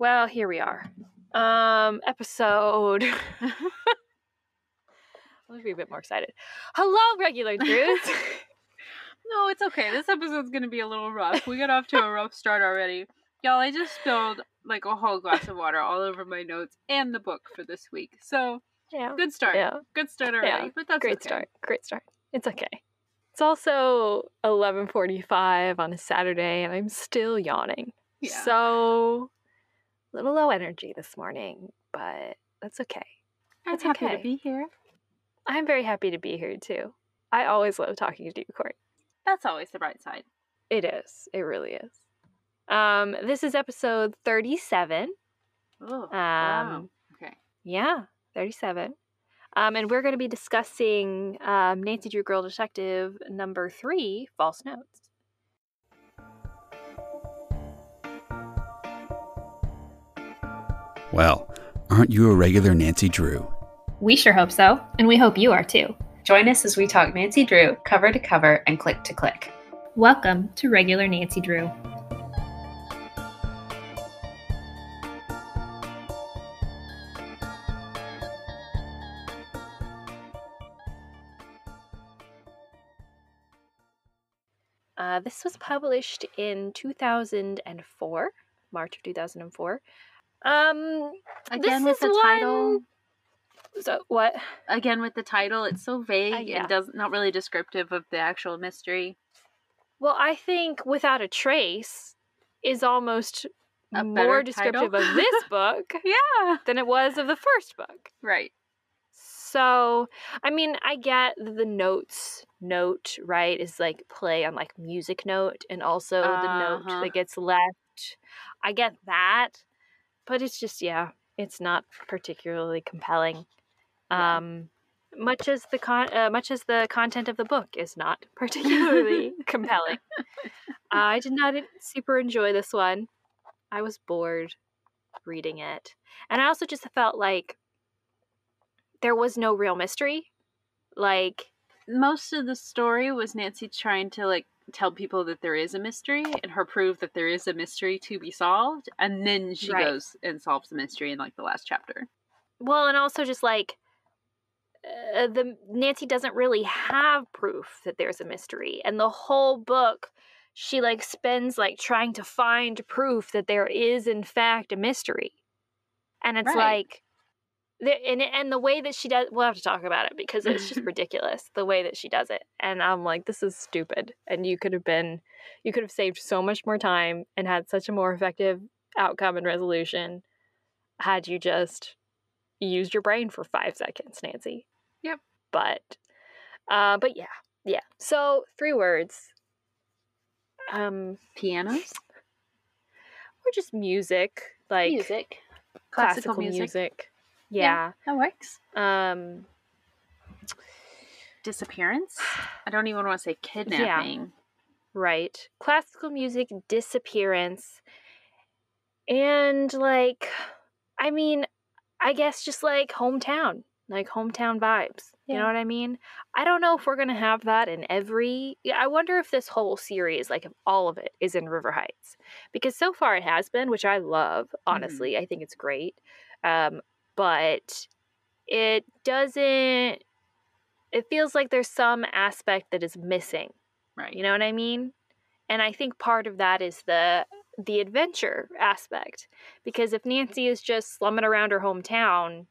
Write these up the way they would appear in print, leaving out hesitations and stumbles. Well, here we are. Episode. I'll be a bit more excited. Hello, regular dudes. No, it's okay. This episode's going to be a little rough. We got off to a rough start already. Y'all, I just spilled like a whole glass of water all over my notes and the book for this week. So, yeah. Good start. Yeah. Good start already. Yeah. But that's great. Okay. Start. Great start. It's okay. It's also 11:45 on a Saturday and I'm still yawning. Yeah. So, a little low energy this morning, but that's okay. That's I'm happy okay. to be here. I'm very happy to be here too. I always love talking to you, Court. That's always the bright side. It is. It really is. This is episode 37. Oh, wow. Okay. Yeah, 37. And we're going to be discussing Nancy Drew Girl Detective number 3, False Notes. Well, aren't you a regular Nancy Drew? We sure hope so, and we hope you are too. Join us as we talk Nancy Drew cover to cover and click to click. Welcome to Regular Nancy Drew. This was published in 2004, March of 2004. Again with the title. So what? Again with the title, it's so vague and does not really descriptive of the actual mystery. Well, I think Without a Trace is almost more descriptive of this book, than it was of the first book, right? So, I mean, I get the note, right, is like play on like music note and also the note that gets left. I get that, but it's just, it's not particularly compelling. Much as the content of the book is not particularly compelling. I did not super enjoy this one. I was bored reading it. And I also just felt like there was no real mystery. Like, most of the story was Nancy trying to like tell people that there is a mystery and her prove that there is a mystery to be solved. And then she goes and solves the mystery in like the last chapter. Well, and also just like Nancy doesn't really have proof that there's a mystery. And the whole book, she like spends like trying to find proof that there is in fact a mystery. And it's like, and the way that she does, we'll have to talk about it because it's just ridiculous the way that she does it. And I'm like, this is stupid. And you could have saved so much more time and had such a more effective outcome and resolution had you just used your brain for 5 seconds, Nancy. Yep. But yeah. So 3 words. Pianos. Or just music, like classical music. Yeah. That works. Disappearance? I don't even want to say kidnapping. Yeah, right. Classical music, disappearance. And like, I mean, I guess just like hometown vibes. Yeah. You know what I mean? I don't know if we're going to have that in I wonder if this whole series, like if all of it is in River Heights, because so far it has been, which I love, honestly. Mm-hmm. I think it's great. But it doesn't, it feels like there's some aspect that is missing. Right. You know what I mean? And I think part of that is the adventure aspect. Because if Nancy is just slumming around her hometown,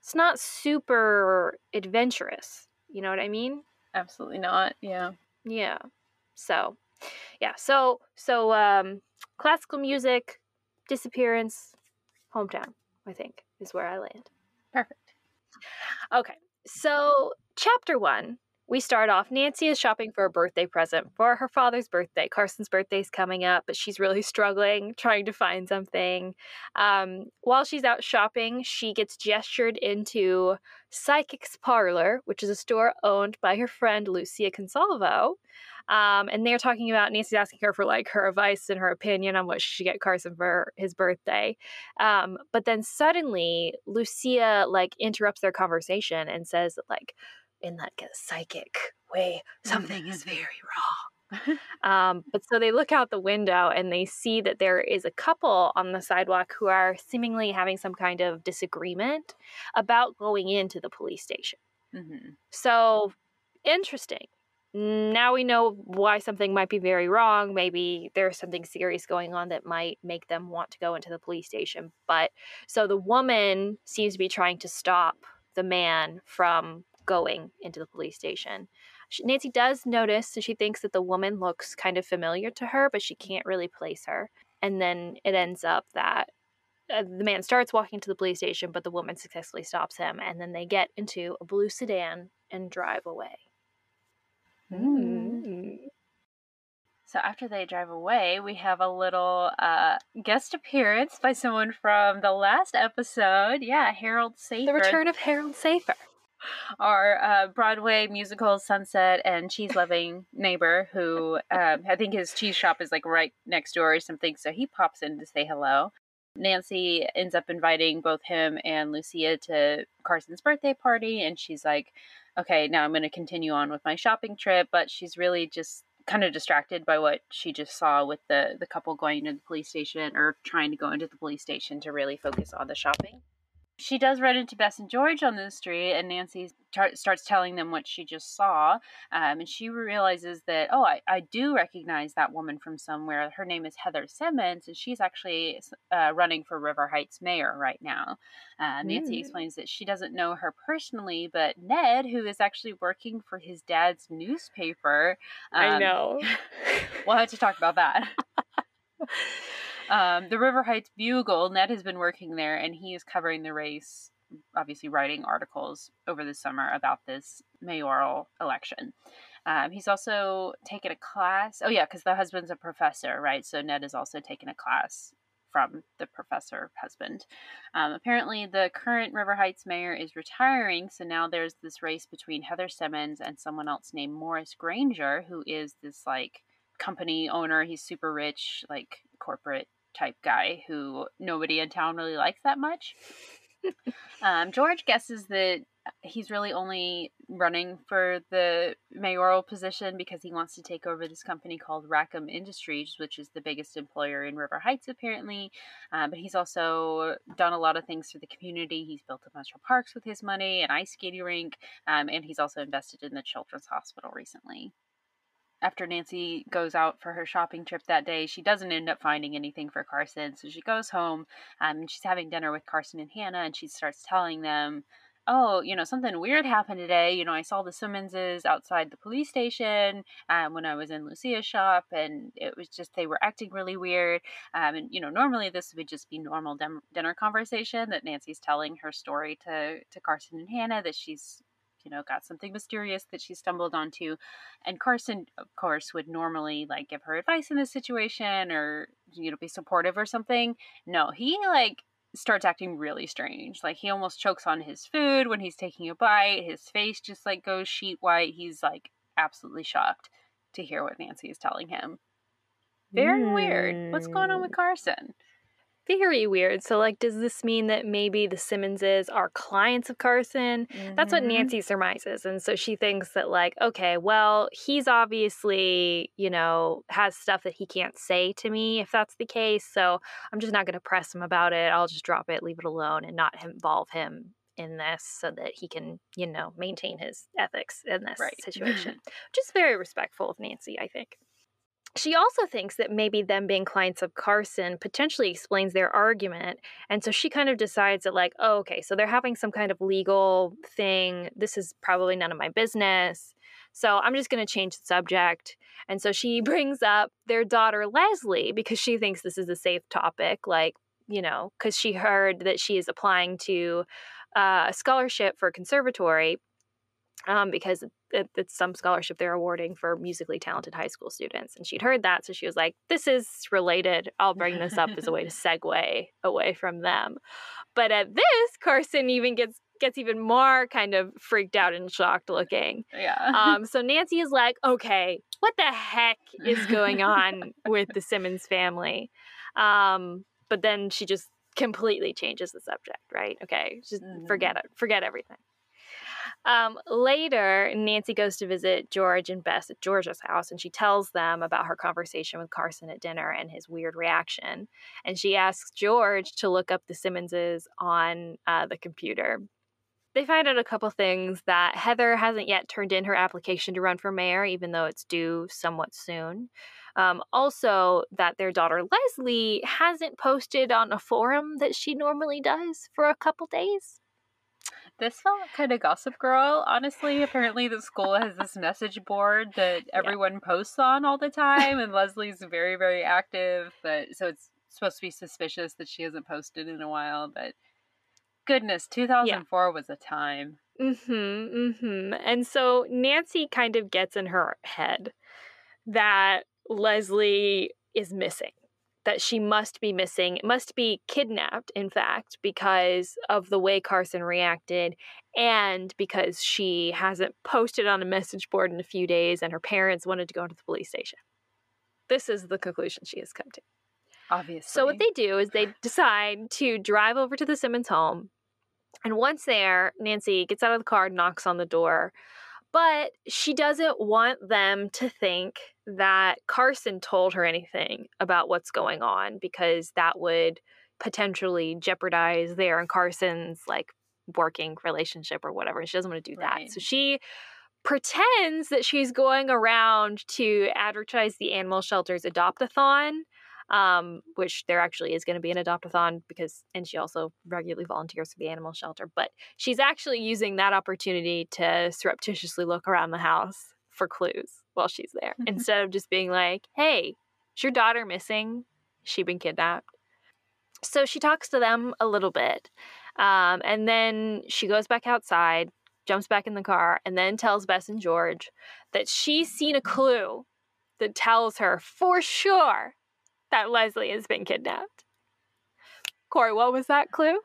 it's not super adventurous. You know what I mean? Absolutely not. Yeah. Yeah. So, yeah. So, classical music, disappearance, hometown, I think, is where I land. Perfect. Okay. So, chapter 1, we start off. Nancy is shopping for a birthday present for her father's birthday. Carson's birthday is coming up, but she's really struggling, trying to find something. While she's out shopping, she gets gestured into Psychic's Parlor, which is a store owned by her friend Lucia Consalvo. And they're talking about, Nancy's asking her for like her advice and her opinion on what she should get Carson for his birthday. But then suddenly Lucia like interrupts their conversation and says that like, in that psychic way, something is very wrong. But so they look out the window and they see that there is a couple on the sidewalk who are seemingly having some kind of disagreement about going into the police station. Mm-hmm. So interesting. Now we know why something might be very wrong. Maybe there's something serious going on that might make them want to go into the police station. But so the woman seems to be trying to stop the man from going into the police station. Nancy does notice, so she thinks that the woman looks kind of familiar to her, but she can't really place her. And then it ends up that the man starts walking to the police station, but the woman successfully stops him. And then they get into a blue sedan and drive away. Mm. So after they drive away, we have a little guest appearance by someone from the last episode. Yeah, Harold Safer. The return of Harold Safer. Our Broadway musical Sunset and cheese-loving neighbor who I think his cheese shop is like right next door or something. So he pops in to say hello. Nancy ends up inviting both him and Lucia to Carson's birthday party. And she's like, okay, now I'm going to continue on with my shopping trip. But she's really just kind of distracted by what she just saw with the couple going to the police station or trying to go into the police station to really focus on the shopping. She does run into Bess and George on the street, and Nancy starts telling them what she just saw. And she realizes that, oh, I do recognize that woman from somewhere. Her name is Heather Simmons, and she's actually running for River Heights mayor right now. Nancy explains that she doesn't know her personally, but Ned, who is actually working for his dad's newspaper. I know. We'll have to talk about that. The River Heights Bugle, Ned has been working there, and he is covering the race, obviously writing articles over the summer about this mayoral election. He's also taken a class. Oh, yeah, because the husband's a professor, right? So Ned is also taking a class from the professor husband. Apparently, the current River Heights mayor is retiring, so now there's this race between Heather Simmons and someone else named Morris Granger, who is this, like, company owner. He's super rich, like, corporate type guy who nobody in town really likes that much. George guesses that he's really only running for the mayoral position because he wants to take over this company called Rackham Industries, which is the biggest employer in River Heights, apparently. But he's also done a lot of things for the community. He's built a bunch of parks with his money, an ice skating rink, and he's also invested in the children's hospital recently. After Nancy goes out for her shopping trip that day, she doesn't end up finding anything for Carson. So she goes home and she's having dinner with Carson and Hannah, and she starts telling them, oh, you know, something weird happened today. You know, I saw the Simmonses outside the police station when I was in Lucia's shop, and it was just they were acting really weird. And, you know, normally this would just be normal dinner conversation that Nancy's telling her story to Carson and Hannah that she's, you know, got something mysterious that she stumbled onto. And Carson, of course, would normally, like, give her advice in this situation or, you know, be supportive or something. No, he, like, starts acting really strange. Like, he almost chokes on his food when he's taking a bite. His face just, like, goes sheet white. He's, like, absolutely shocked to hear what Nancy is telling him. Very weird. What's going on with Carson? Very weird. So, like, does this mean that maybe the Simmonses are clients of Carson? Mm-hmm. That's what Nancy surmises. And so she thinks that, like, okay, well, he's obviously, you know, has stuff that he can't say to me if that's the case. So I'm just not going to press him about it. I'll just drop it, leave it alone, and not involve him in this so that he can, you know, maintain his ethics in this situation. Just very respectful of Nancy, I think. She also thinks that maybe them being clients of Carson potentially explains their argument. And so she kind of decides that, like, oh, okay, so they're having some kind of legal thing. This is probably none of my business. So I'm just going to change the subject. And so she brings up their daughter, Leslie, because she thinks this is a safe topic, like, you know, because she heard that she is applying to a scholarship for a conservatory. Because it's some scholarship they're awarding for musically talented high school students. And she'd heard that, so she was like, this is related. I'll bring this up as a way to segue away from them. But at this, Carson even gets even more kind of freaked out and shocked looking. Yeah. So Nancy is like, okay, what the heck is going on with the Simmons family? But then she just completely changes the subject, right? Okay, just forget it. Forget everything. Later, Nancy goes to visit George and Bess at George's house, and she tells them about her conversation with Carson at dinner and his weird reaction. And she asks George to look up the Simmonses on the computer. They find out a couple things, that Heather hasn't yet turned in her application to run for mayor, even though it's due somewhat soon. Also, that their daughter Leslie hasn't posted on a forum that she normally does for a couple days. This felt kind of Gossip Girl, honestly. Apparently the school has this message board that everyone posts on all the time, and Leslie's very, very active. But so it's supposed to be suspicious that she hasn't posted in a while, but... goodness, 2004 was a time. And so Nancy kind of gets in her head that Leslie is missing, that she must be missing, must be kidnapped, in fact, because of the way Carson reacted and because she hasn't posted on a message board in a few days and her parents wanted to go to the police station. This is the conclusion she has come to. Obviously. So what they do is they decide to drive over to the Simmons home. And once there, Nancy gets out of the car and knocks on the door. But she doesn't want them to think that Carson told her anything about what's going on, because that would potentially jeopardize their and Carson's, like, working relationship or whatever. And she doesn't want to do that. So she pretends that she's going around to advertise the animal shelter's adopt-a-thon, which there actually is going to be an adopt-a-thon, because, and she also regularly volunteers for the animal shelter, but she's actually using that opportunity to surreptitiously look around the house for clues while she's there, instead of just being like, hey, is your daughter missing? Has she been kidnapped? So she talks to them a little bit, and then she goes back outside, jumps back in the car, and then tells Bess and George that she's seen a clue that tells her for sure that Leslie has been kidnapped. Corey, what was that clue?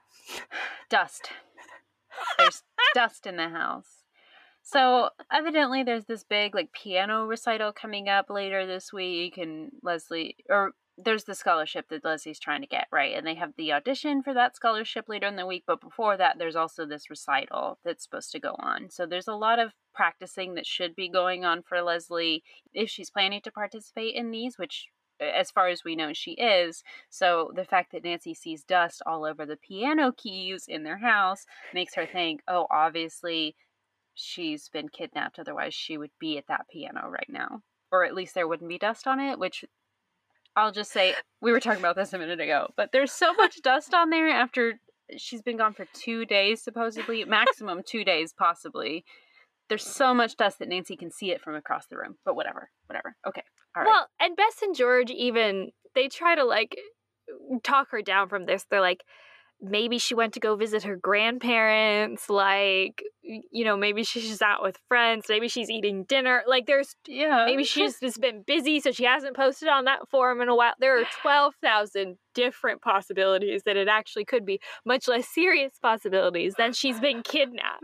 Dust. There's dust in the house. So evidently there's this big, like, piano recital coming up later this week, and Leslie, or there's the scholarship that Leslie's trying to get, right? And they have the audition for that scholarship later in the week, but before that there's also this recital that's supposed to go on. So there's a lot of practicing that should be going on for Leslie if she's planning to participate in these, which, as far as we know, she is. So the fact that Nancy sees dust all over the piano keys in their house makes her think, oh, obviously she's been kidnapped. Otherwise she would be at that piano right now. Or at least there wouldn't be dust on it, which I'll just say, we were talking about this a minute ago, but there's so much dust on there after she's been gone for 2 days, supposedly, maximum 2 days, possibly. There's so much dust that Nancy can see it from across the room. But whatever. Okay. All right. Well, and Bess and George even, they try to, like, talk her down from this. They're like, maybe she went to go visit her grandparents. Like, you know, maybe she's just out with friends. Maybe she's eating dinner. Like, there's, maybe she's just been busy, so she hasn't posted on that forum in a while. There are 12,000 different possibilities that it actually could be, much less serious possibilities than she's been kidnapped.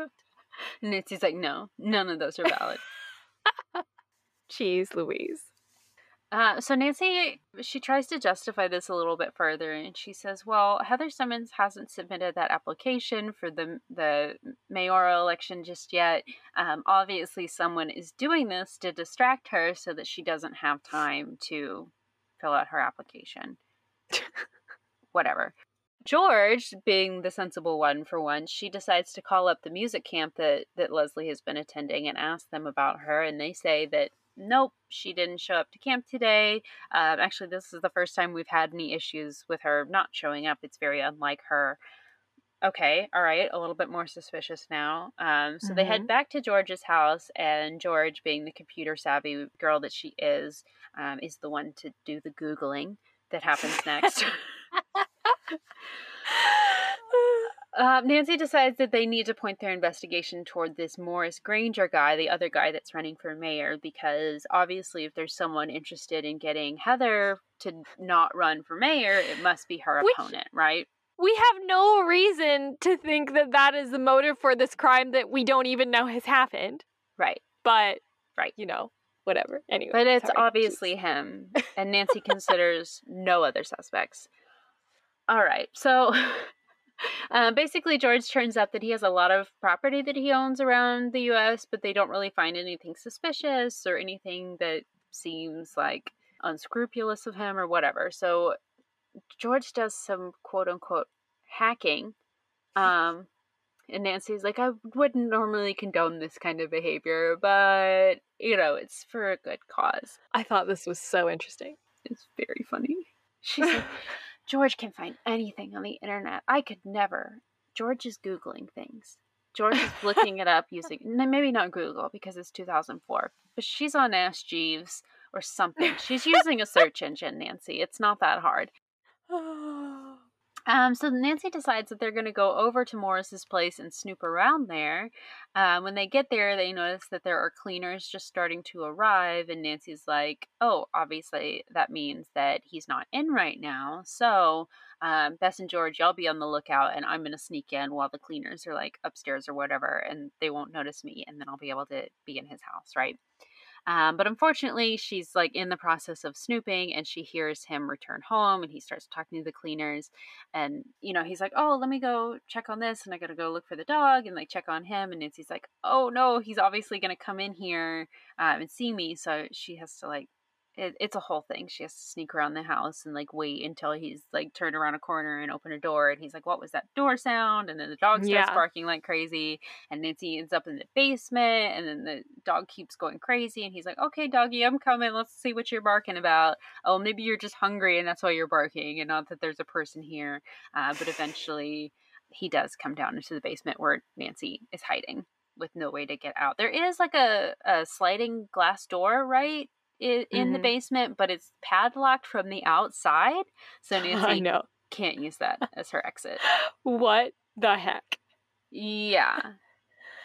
And Nancy's like, no, none of those are valid. Jeez Louise. So Nancy, she tries to justify this a little bit further, and she says, well, Heather Simmons hasn't submitted that application for the mayoral election just yet. Obviously someone is doing this to distract her so that she doesn't have time to fill out her application. Whatever. George, being the sensible one for once, she decides to call up the music camp that Leslie has been attending and ask them about her. And they say that, nope, she didn't show up to camp today. Actually, this is the first time we've had any issues with her not showing up. It's very unlike her. Okay, all right, a little bit more suspicious now. So they head back to George's house, and George, being the computer-savvy girl that she is the one to do the Googling that happens next. Nancy decides that they need to point their investigation toward this Morris Granger guy, the other guy that's running for mayor, because obviously if there's someone interested in getting Heather to not run for mayor, it must be her opponent, right? We have no reason to think that that is the motive for this crime that we don't even know has happened. Right. But, right, you know, whatever. Anyway. But it's obviously him, and Nancy considers no other suspects. All right, so Basically, George turns up that he has a lot of property that he owns around the U.S., but they don't really find anything suspicious or anything that seems like unscrupulous of him or whatever. So George does some quote-unquote hacking. And Nancy's like, I wouldn't normally condone this kind of behavior, but, you know, it's for a good cause. I thought this was so interesting. It's very funny. She's like, George can find anything on the internet. I could never. George is Googling things. George is looking it up using, maybe not Google because it's 2004, but she's on Ask Jeeves or something. She's using a search engine, Nancy. It's not that hard. So Nancy decides that they're going to go over to Morris's place and snoop around there. When they get there, they notice that there are cleaners just starting to arrive. And Nancy's like, oh, obviously that means that he's not in right now. So Bess and George, y'all be on the lookout, and I'm going to sneak in while the cleaners are like upstairs or whatever, and they won't notice me. And then I'll be able to be in his house, right? But unfortunately, she's like in the process of snooping, and she hears him return home, and he starts talking to the cleaners, and, you know, he's like, oh, let me go check on this, and I gotta go look for the dog, and like check on him. And Nancy's like, oh no, he's obviously gonna come in here and see me. So she has to like, it's a whole thing. She has to sneak around the house and like wait until he's like turned around a corner and open a door, and he's like, what was that door sound? And then the dog starts barking like crazy, and Nancy ends up in the basement, and then the dog keeps going crazy, and he's like, okay doggy, I'm coming, let's see what you're barking about. Oh, maybe you're just hungry and that's why you're barking and not that there's a person here. But eventually he does come down into the basement where Nancy is hiding with no way to get out. There is like a sliding glass door, right, in the basement, but it's padlocked from the outside, so Nancy can't use that as her exit. What the heck? Yeah.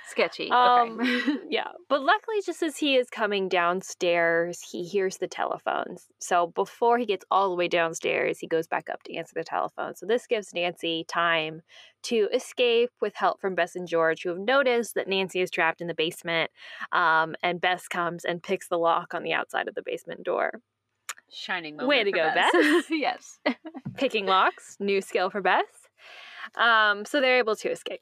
Sketchy. Okay. Yeah. But luckily, just as he is coming downstairs, he hears the telephones. So before he gets all the way downstairs, he goes back up to answer the telephone. So this gives Nancy time to escape with help from Bess and George, who have noticed that Nancy is trapped in the basement. And Bess comes and picks the lock on the outside of the basement door. Shining moment. Way to go, Bess. Yes. Picking locks. New skill for Bess. So they're able to escape.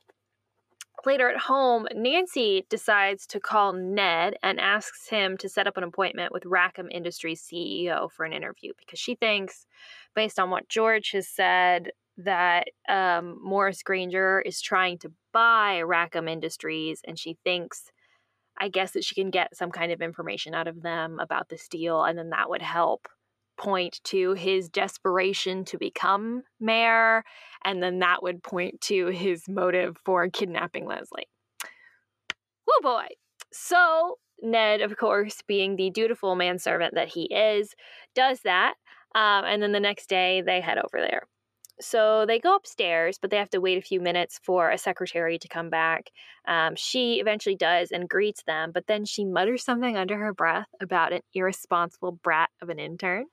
Later at home, Nancy decides to call Ned and asks him to set up an appointment with Rackham Industries CEO for an interview, because she thinks, based on what George has said, that Morris Granger is trying to buy Rackham Industries, and she thinks, I guess, that she can get some kind of information out of them about this deal, and then that would help point to his desperation to become mayor, and then that would point to his motive for kidnapping Leslie. Oh boy. So Ned, of course, being the dutiful manservant that he is, does that. And then the next day they head over there. So they go upstairs, but they have to wait a few minutes for a secretary to come back. She eventually does and greets them, but then she mutters something under her breath about an irresponsible brat of an intern.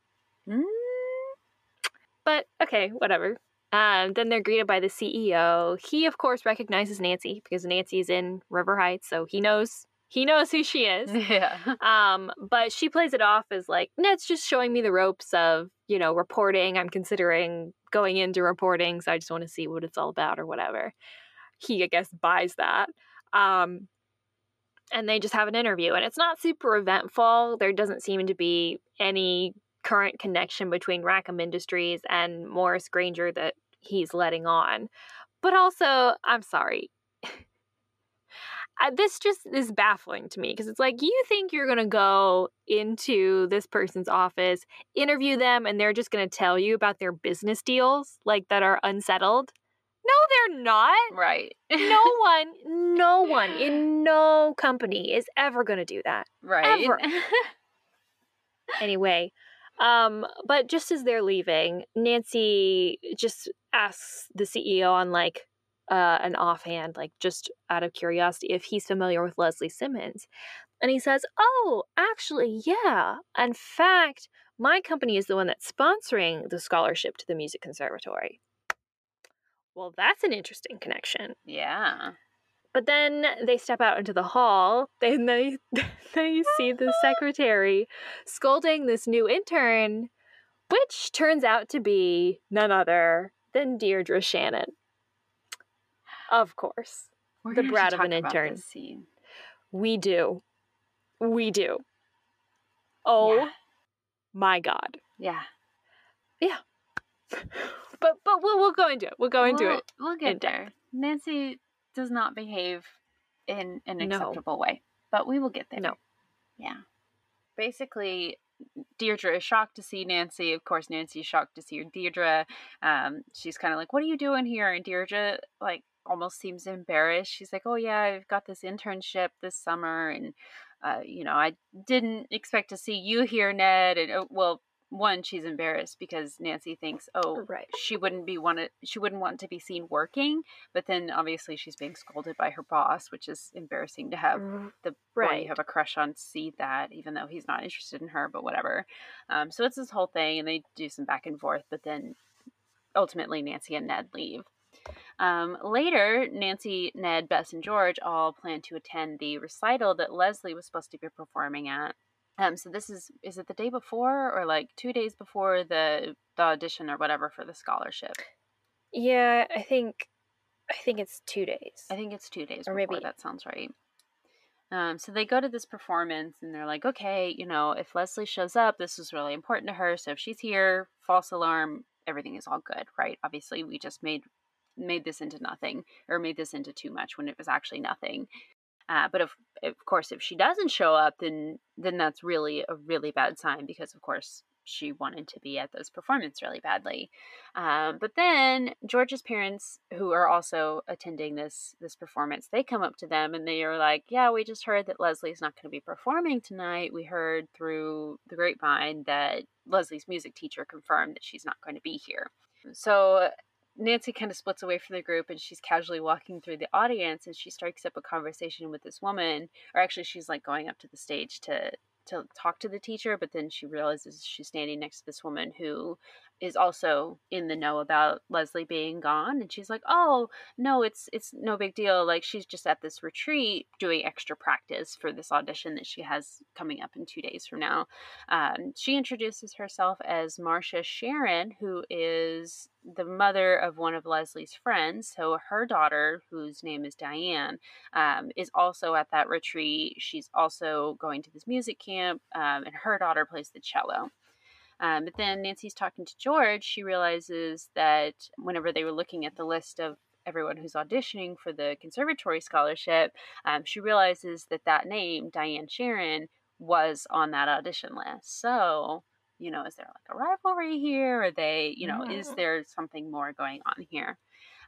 But okay, whatever. Then they're greeted by the CEO. He, of course, recognizes Nancy because Nancy is in River Heights, so he knows who she is. Yeah. But she plays it off as like, Ned's just showing me the ropes of, you know, reporting. I'm considering going into reporting, so I just want to see what it's all about or whatever. He, I guess, buys that. And they just have an interview, and it's not super eventful. There doesn't seem to be any current connection between Rackham Industries and Morris Granger that he's letting on. But also, I'm sorry. This just is baffling to me, because it's like, you think you're going to go into this person's office, interview them, and they're just going to tell you about their business deals, like, that are unsettled? No, they're not. Right. No one in no company is ever going to do that. Right. Ever. Anyway, but just as they're leaving, Nancy just asks the CEO on, like, an offhand, like just out of curiosity, if he's familiar with Leslie Simmons. And he says, oh, actually, yeah. In fact, my company is the one that's sponsoring the scholarship to the music conservatory. Well, that's an interesting connection. Yeah. But then they step out into the hall, and they see the secretary scolding this new intern, which turns out to be none other than Deirdre Shannon. Of course. The brat of an intern. We do. We do. Oh, yeah. My God. Yeah. Yeah. But we'll go into it. We'll go into it. We'll get there. Nancy does not behave in an acceptable way, but we will get there. No. Yeah. Basically, Deirdre is shocked to see Nancy. Of course, Nancy is shocked to see Deirdre. She's kind of like, what are you doing here? And Deirdre, like, almost seems embarrassed. She's like, oh, yeah, I've got this internship this summer. And, you know, I didn't expect to see you here, Ned. And, well, one, she's embarrassed because Nancy thinks, oh, right, she wouldn't want to be seen working. But then, obviously, she's being scolded by her boss, which is embarrassing to have the boy you have a crush on see that, even though he's not interested in her, but whatever. So it's this whole thing, and they do some back and forth. But then, ultimately, Nancy and Ned leave. Later, Nancy, Ned, Bess, and George all plan to attend the recital that Leslie was supposed to be performing at. So this is it the day before or like 2 days before the audition or whatever for the scholarship? Yeah, I think it's 2 days. I think it's 2 days or before, maybe. That sounds right. So they go to this performance and they're like, okay, you know, if Leslie shows up, this is really important to her. So if she's here, false alarm, everything is all good, right? Obviously, we just made this into nothing, or made this into too much when it was actually nothing. But of course, if she doesn't show up, then that's really a really bad sign, because of course she wanted to be at this performance really badly. But then George's parents, who are also attending this performance, they come up to them and they are like, yeah, we just heard that Leslie's not going to be performing tonight. We heard through the grapevine that Leslie's music teacher confirmed that she's not going to be here. So Nancy kind of splits away from the group, and she's casually walking through the audience, and she strikes up a conversation with this woman, or actually she's like going up to the stage to talk to the teacher, but then she realizes she's standing next to this woman who is also in the know about Leslie being gone. And she's like, oh, no, it's no big deal. Like, she's just at this retreat doing extra practice for this audition that she has coming up in 2 days from now. She introduces herself as Marcia Sharon, who is the mother of one of Leslie's friends. So her daughter, whose name is Diane, is also at that retreat. She's also going to this music camp, and her daughter plays the cello. But then Nancy's talking to George. She realizes that whenever they were looking at the list of everyone who's auditioning for the conservatory scholarship, she realizes that name, Diane Sharon, was on that audition list. So, you know, is there like a rivalry here? Are they, you know, is there something more going on here?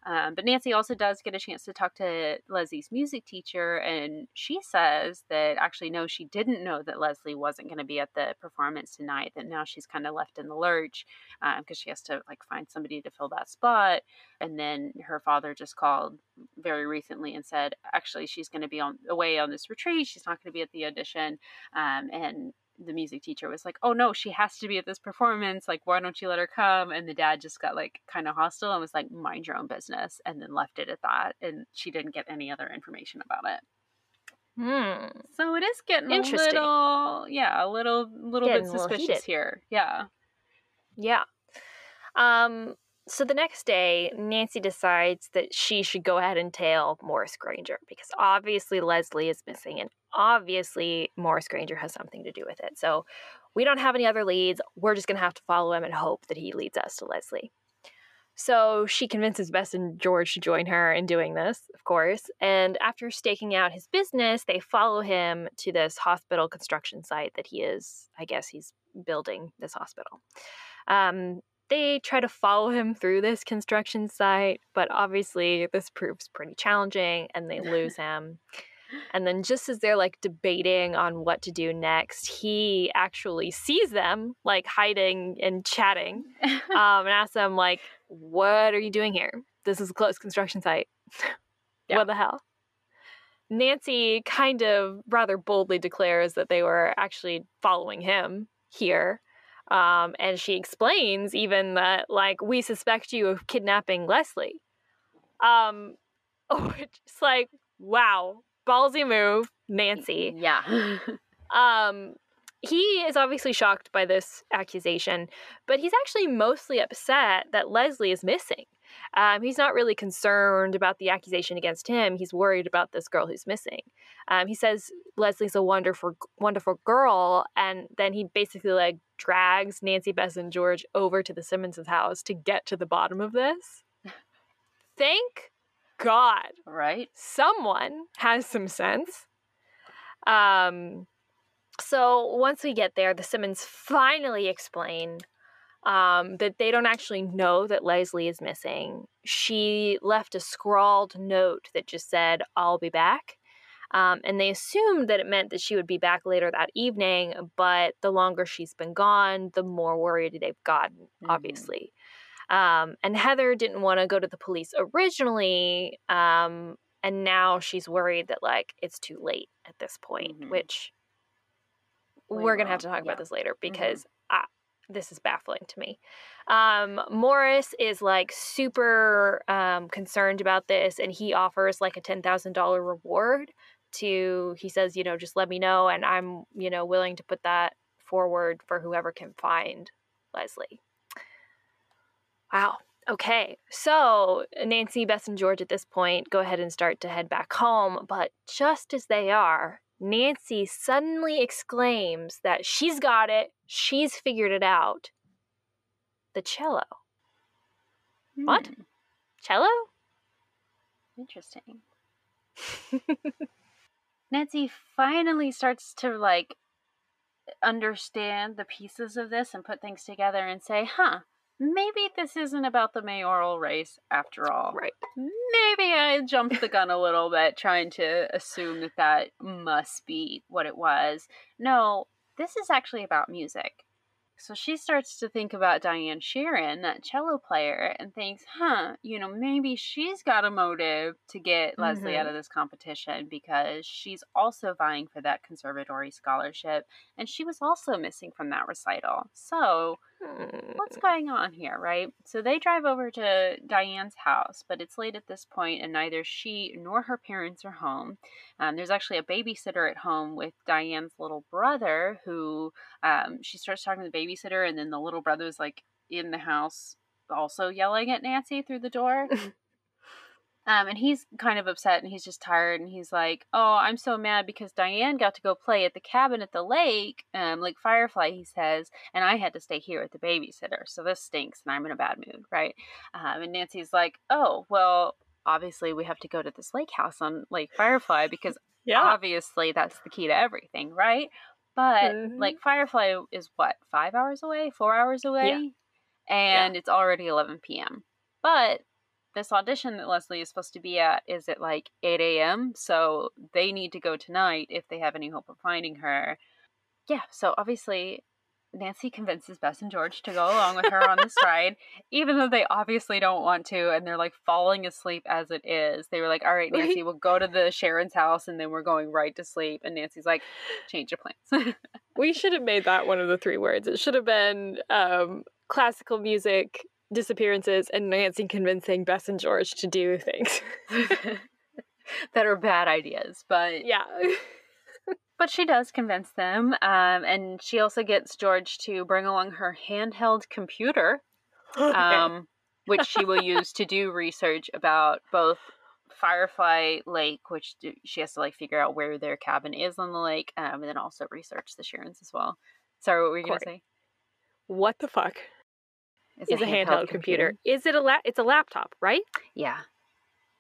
But Nancy also does get a chance to talk to Leslie's music teacher, and she says that actually, no, she didn't know that Leslie wasn't going to be at the performance tonight, that now she's kind of left in the lurch because she has to like find somebody to fill that spot. And then her father just called very recently and said, actually, she's going to be away on this retreat. She's not going to be at the audition. And the music teacher was like, oh no, she has to be at this performance. Like, why don't you let her come? And the dad just got like kind of hostile and was like, mind your own business. And then left it at that. And she didn't get any other information about it. So it is getting a little bit suspicious here. Yeah. Yeah. So the next day, Nancy decides that she should go ahead and tail Morris Granger, because obviously Leslie is missing and obviously Morris Granger has something to do with it. So we don't have any other leads. We're just going to have to follow him and hope that he leads us to Leslie. So she convinces Bess and George to join her in doing this, of course. And after staking out his business, they follow him to this hospital construction site that he's building this hospital. They try to follow him through this construction site, but obviously this proves pretty challenging and they lose him. And then just as they're like debating on what to do next, he actually sees them like hiding and chatting and asks them like, what are you doing here? This is a closed construction site. Yeah. What the hell? Nancy kind of rather boldly declares that they were actually following him here. And she explains even that, like, we suspect you of kidnapping Leslie. Just like, wow, ballsy move, Nancy. Yeah. He is obviously shocked by this accusation, but he's actually mostly upset that Leslie is missing. He's not really concerned about the accusation against him. He's worried about this girl who's missing. He says Leslie's a wonderful girl, and then he basically like drags Nancy, Bess, and George over to the Simmons' house to get to the bottom of this. Thank God, right? Someone has some sense. So once we get there, the Simmons finally explain that they don't actually know that Leslie is missing. She left a scrawled note that just said, "I'll be back." And they assumed that it meant that she would be back later that evening, but the longer she's been gone, the more worried they've gotten, obviously. And Heather didn't want to go to the police originally, and now she's worried that, like, it's too late at this point, which we're going to have to talk about this later because this is baffling to me. Morris is, like, super concerned about this, and he offers, like, a $10,000 reward to, he says, you know, just let me know, and I'm, you know, willing to put that forward for whoever can find Leslie. Wow. Okay. So Nancy, Bess, and George at this point go ahead and start to head back home. But just as they are, Nancy suddenly exclaims that she's got it. She's figured it out. The cello. What? Cello? Interesting. Nancy finally starts to, like, understand the pieces of this and put things together and say, maybe this isn't about the mayoral race after all. Right. Maybe I jumped the gun a little bit trying to assume that that must be what it was. No, this is actually about music. So she starts to think about Diane Sharon, that cello player, and thinks, you know, maybe she's got a motive to get Leslie out of this competition because she's also vying for that conservatory scholarship, and she was also missing from that recital. So what's going on here, right? So they drive over to Diane's house, but it's late at this point, and neither she nor her parents are home. There's actually a babysitter at home with Diane's little brother who she starts talking to the babysitter, and then the little brother is, like, in the house also yelling at Nancy through the door. And he's kind of upset, and he's just tired, and he's like, oh, I'm so mad because Diane got to go play at the cabin at the lake, Lake Firefly, he says, and I had to stay here with the babysitter, so this stinks, and I'm in a bad mood, right? And Nancy's like, oh, well, obviously we have to go to this lake house on Lake Firefly because obviously that's the key to everything, right? But Lake Firefly is, what, 5 hours away? 4 hours away? And it's already 11 p.m. But this audition that Leslie is supposed to be at is at, like, 8 a.m., so they need to go tonight if they have any hope of finding her. Yeah, so obviously Nancy convinces Bess and George to go along with her on this ride, even though they obviously don't want to, and they're, like, falling asleep as it is. They were like, all right, Nancy, we'll go to the Sharon's house, and then we're going right to sleep. And Nancy's like, change your plans. We should have made that one of the three words. It should have been classical music, disappearances, and Nancy convincing Bess and George to do things that are bad ideas, but but she does convince them, and she also gets George to bring along her handheld computer, which she will use to do research about both Firefly Lake, which she has to, like, figure out where their cabin is on the lake, and then also research the Sharons as well. Sorry, what were you gonna say? What the fuck is a handheld computer? Is it it's a laptop, right? Yeah.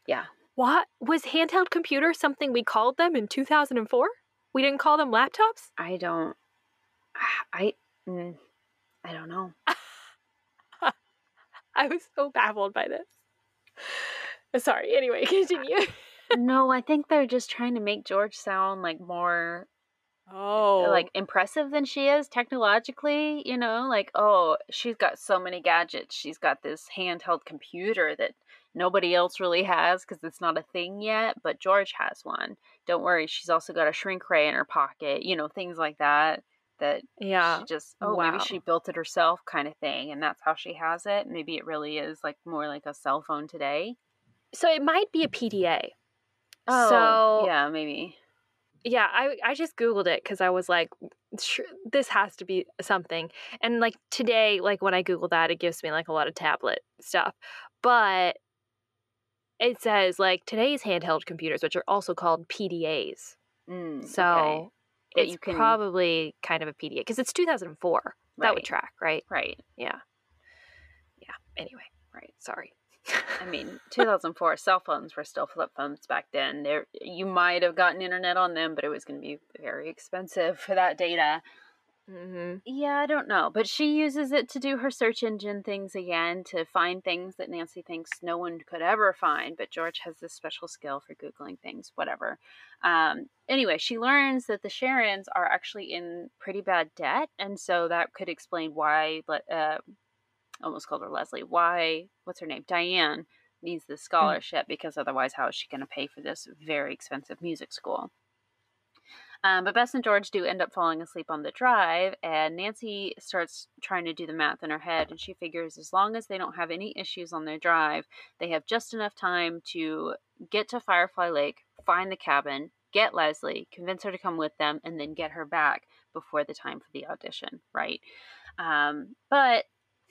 Yeah. What? Was handheld computer something we called them in 2004? We didn't call them laptops? I don't know. I was so baffled by this. Sorry. Anyway, continue. No, I think they're just trying to make George sound, like, more like impressive than she is technologically, you know, like, oh, she's got so many gadgets. She's got this handheld computer that nobody else really has because it's not a thing yet, but George has one. Don't worry, she's also got a shrink ray in her pocket, you know, things like that. That she just, maybe she built it herself kind of thing, and that's how she has it. Maybe it really is, like, more like a cell phone today. So it might be a PDA. Oh, so, yeah, maybe. Yeah, I just Googled it because I was like, this has to be something. And, like, today, like, when I Google that, it gives me, like, a lot of tablet stuff. But it says, like, today's handheld computers, which are also called PDAs. So it's probably kind of a PDA because it's 2004. That would track, right? Right. Yeah. Yeah. Anyway. Right. Sorry. I mean, 2004, cell phones were still flip phones back then. You might have gotten internet on them, but it was going to be very expensive for that data. Mm-hmm. Yeah, I don't know. But she uses it to do her search engine things again, to find things that Nancy thinks no one could ever find. But George has this special skill for Googling things, whatever. Anyway, she learns that the Sharons are actually in pretty bad debt. And so that could explain why, almost called her Leslie, why, what's her name? Diane needs this scholarship, because otherwise how is she going to pay for this very expensive music school? But Bess and George do end up falling asleep on the drive, and Nancy starts trying to do the math in her head, and she figures as long as they don't have any issues on their drive, they have just enough time to get to Firefly Lake, find the cabin, get Leslie, convince her to come with them, and then get her back before the time for the audition, right? But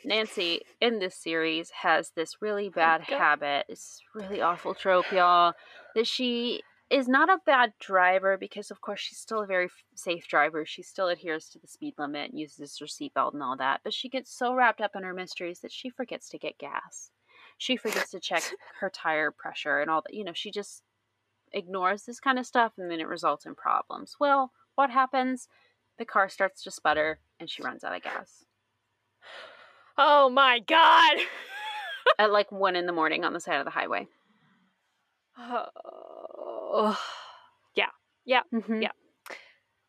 Nancy, in this series, has this really bad habit, this really awful trope, y'all, that she is not a bad driver because, of course, she's still a very safe driver. She still adheres to the speed limit and uses her seatbelt and all that. But she gets so wrapped up in her mysteries that she forgets to get gas. She forgets to check her tire pressure and all that. You know, she just ignores this kind of stuff, and then it results in problems. Well, what happens? The car starts to sputter, and she runs out of gas. Oh, my God. At like 1 in the morning on the side of the highway. Oh. Yeah. Yeah. Mm-hmm. Yeah.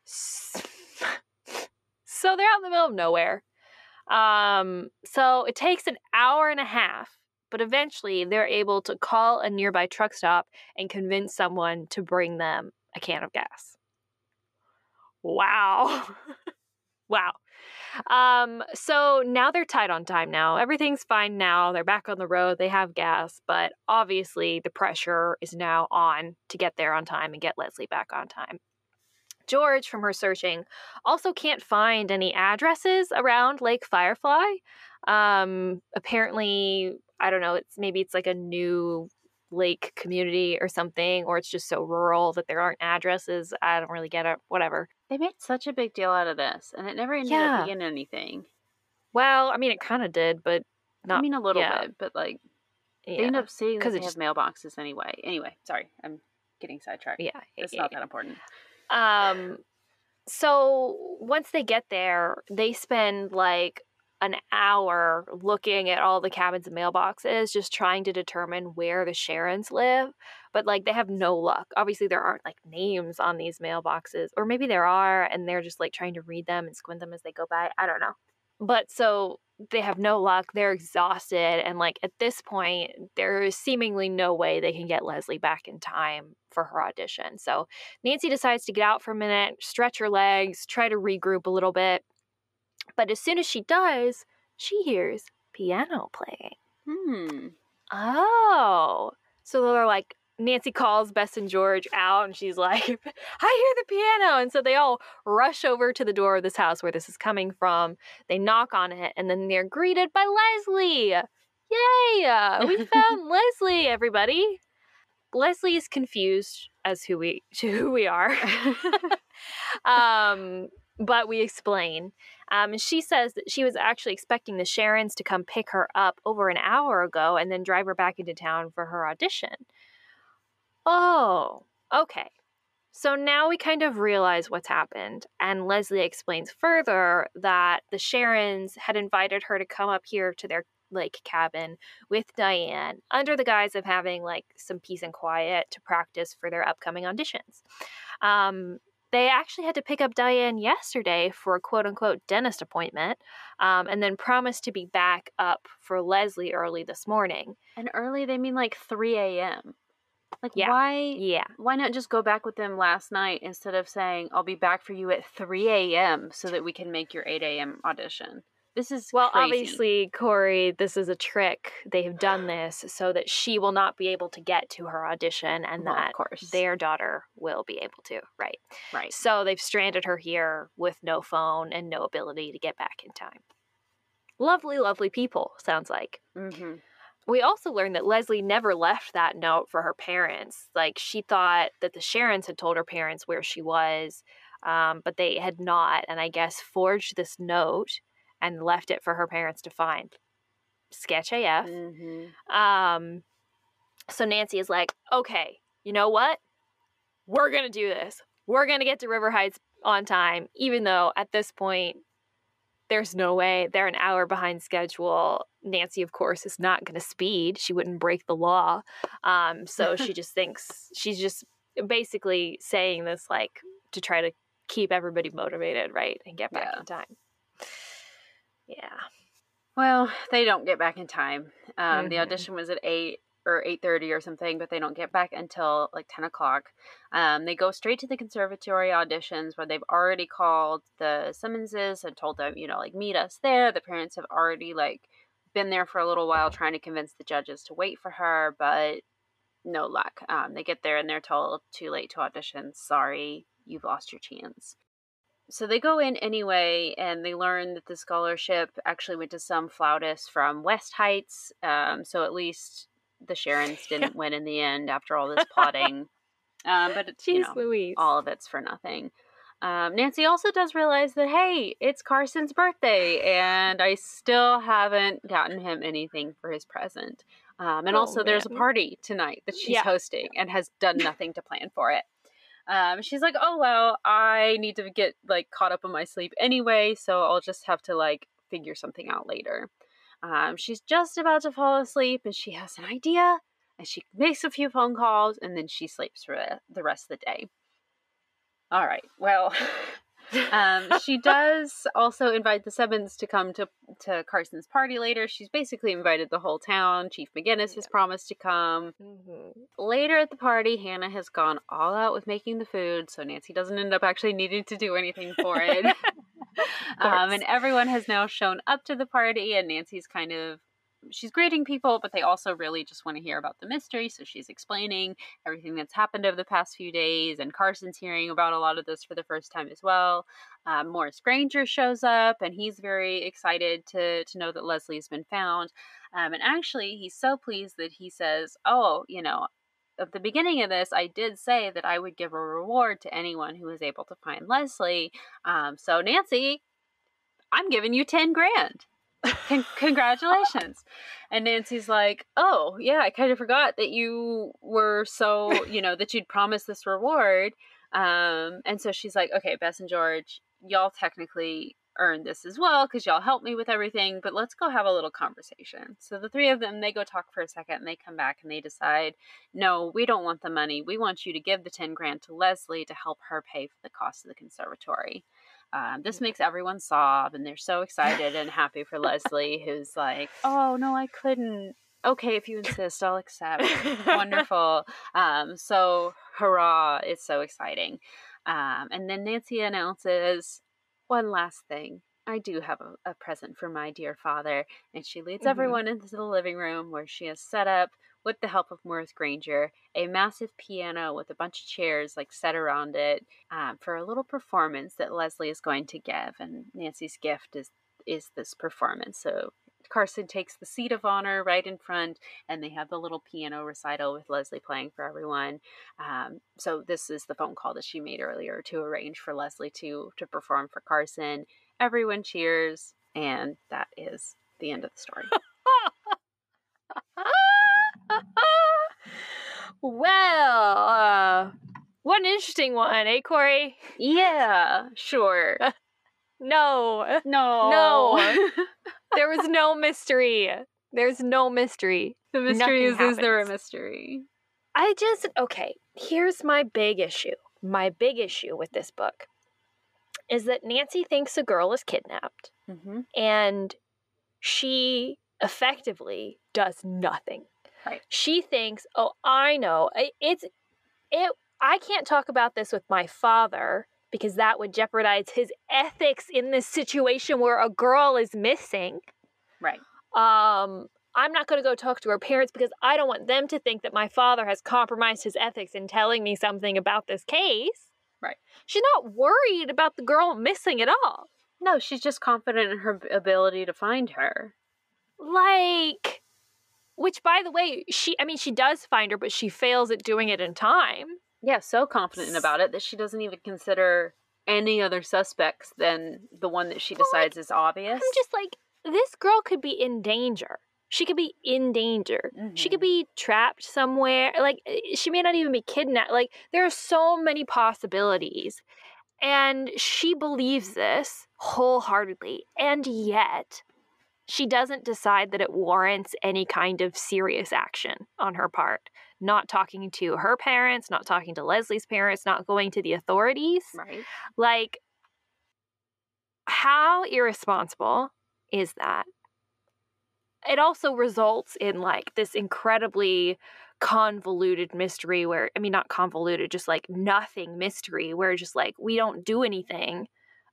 So they're out in the middle of nowhere. So it takes an hour and a half, but eventually they're able to call a nearby truck stop and convince someone to bring them a can of gas. Wow. Wow. So now they're tight on time now. Everything's fine now. They're back on the road. They have gas. But obviously the pressure is now on to get there on time and get Leslie back on time. George, from her searching, also can't find any addresses around Lake Firefly. Apparently, I don't know, maybe it's like a new lake community or something, or it's just so rural that there aren't addresses. I don't really get it. Whatever. They made such a big deal out of this, and it never ended up being anything. Well, I mean, it kind of did, but not. I mean, a little bit, but like they end up seeing because they have mailboxes anyway. Anyway, sorry, I'm getting sidetracked. Yeah, it's not that important. So once they get there, they spend like an hour looking at all the cabins and mailboxes, just trying to determine where the Sharons live. But like they have no luck. Obviously there aren't like names on these mailboxes, or maybe there are, and they're just like trying to read them and squint them as they go by. I don't know. But so they have no luck. They're exhausted. And like at this point, there is seemingly no way they can get Leslie back in time for her audition. So Nancy decides to get out for a minute, stretch her legs, try to regroup a little bit. But as soon as she does, she hears piano playing. Oh. So they're like, Nancy calls Bess and George out, and she's like, I hear the piano. And so they all rush over to the door of this house where this is coming from. They knock on it, and then they're greeted by Leslie. Yay! We found Leslie, everybody. Leslie is confused as who we are. But we explain. And she says that she was actually expecting the Sharons to come pick her up over an hour ago and then drive her back into town for her audition. Oh, okay. So now we kind of realize what's happened. And Leslie explains further that the Sharons had invited her to come up here to their lake cabin with Diane under the guise of having like some peace and quiet to practice for their upcoming auditions. They actually had to pick up Diane yesterday for a quote-unquote dentist appointment, and then promised to be back up for Leslie early this morning. And early, they mean like 3 a.m. Like, why not just go back with them last night instead of saying, I'll be back for you at 3 a.m. so that we can make your 8 a.m. audition? This is crazy. Obviously, Corey, this is a trick. They have done this so that she will not be able to get to her audition, and that of course their daughter will be able to. Right. Right. So they've stranded her here with no phone and no ability to get back in time. Lovely, lovely people, sounds like. Mm-hmm. We also learned that Leslie never left that note for her parents. Like, she thought that the Sharons had told her parents where she was, but they had not, and I guess forged this note and left it for her parents to find. Sketch AF. Mm-hmm. So Nancy is like, okay, you know what? We're going to do this. We're going to get to River Heights on time, even though at this point, there's no way. They're an hour behind schedule. Nancy, of course, is not going to speed. She wouldn't break the law. So she just thinks, she's just basically saying this, like, to try to keep everybody motivated, right? And get back in time. Yeah. Well, they don't get back in time. The audition was at 8 or 8:30 or something, but they don't get back until like 10 o'clock. They go straight to the conservatory auditions where they've already called the Simmonses and told them, you know, like, meet us there. The parents have already like been there for a little while trying to convince the judges to wait for her, but no luck. They get there and they're told too late to audition. Sorry, you've lost your chance. So they go in anyway, and they learn that the scholarship actually went to some flautist from West Heights. So at least the Sharons didn't win in the end after all this plotting. But it's, you know, Louise. All of it's for nothing. Nancy also does realize that, hey, it's Carson's birthday, and I still haven't gotten him anything for his present. And there's a party tonight that she's hosting and has done nothing to plan for it. She's like, oh, well, I need to get, like, caught up in my sleep anyway, so I'll just have to, like, figure something out later. She's just about to fall asleep, and she has an idea, and she makes a few phone calls, and then she sleeps for the rest of the day. All right, well, she does also invite the Simmons to come to Carson's party later. She's basically invited the whole town. Chief McGinnis has promised to come. Mm-hmm. Later at the party, Hannah has gone all out with making the food, so Nancy doesn't end up actually needing to do anything for it. And everyone has now shown up to the party, and Nancy's kind of, she's greeting people, but they also really just want to hear about the mystery. So she's explaining everything that's happened over the past few days, and Carson's hearing about a lot of this for the first time as well. Morris Granger shows up, and he's very excited to know that Leslie's been found. And actually, he's so pleased that he says, oh, you know, at the beginning of this, I did say that I would give a reward to anyone who was able to find Leslie. So Nancy, I'm giving you 10 grand. Congratulations. And Nancy's like, oh yeah, I kind of forgot that you were, so you know, that you'd promised this reward. And so she's like, okay, Bess and George, y'all technically earned this as well because y'all helped me with everything, but let's go have a little conversation. So the three of them, they go talk for a second, and they come back and they decide, no, we don't want the money, we want you to give the 10 grand to Leslie to help her pay for the cost of the conservatory. This makes everyone sob, and they're so excited and happy for Leslie, who's like, oh, no, I couldn't. Okay, if you insist, I'll accept. Wonderful. So, hurrah, it's so exciting. And then Nancy announces, one last thing. I do have a present for my dear father. And she leads everyone into the living room where she has set up, with the help of Morris Granger, a massive piano with a bunch of chairs like set around it for a little performance that Leslie is going to give. And Nancy's gift is this performance. So Carson takes the seat of honor right in front, and they have the little piano recital with Leslie playing for everyone. So this is the phone call that she made earlier to arrange for Leslie to perform for Carson. Everyone cheers, and that is the end of the story. Well, what an interesting one, eh, Corey? Yeah, sure. No. There was no mystery. There's no mystery. The mystery is there a mystery? Here's my big issue. My big issue with this book is that Nancy thinks a girl is kidnapped, and she effectively does nothing. Right. She thinks, oh, I know. I can't talk about this with my father because that would jeopardize his ethics in this situation where a girl is missing. Right. I'm not going to go talk to her parents because I don't want them to think that my father has compromised his ethics in telling me something about this case. Right. She's not worried about the girl missing at all. No, she's just confident in her ability to find her. Like... Which, by the way, she does find her, but she fails at doing it in time. Yeah, so confident about it that she doesn't even consider any other suspects than the one that she decides is obvious. I'm just like, this girl could be in danger. She could be in danger. Mm-hmm. She could be trapped somewhere. Like, she may not even be kidnapped. Like, there are so many possibilities. And she believes this wholeheartedly. And yet, she doesn't decide that it warrants any kind of serious action on her part. Not talking to her parents, not talking to Leslie's parents, not going to the authorities. Right. Like, how irresponsible is that? It also results in, like, this incredibly convoluted mystery where, I mean, not convoluted, just, like, nothing mystery where just, like, we don't do anything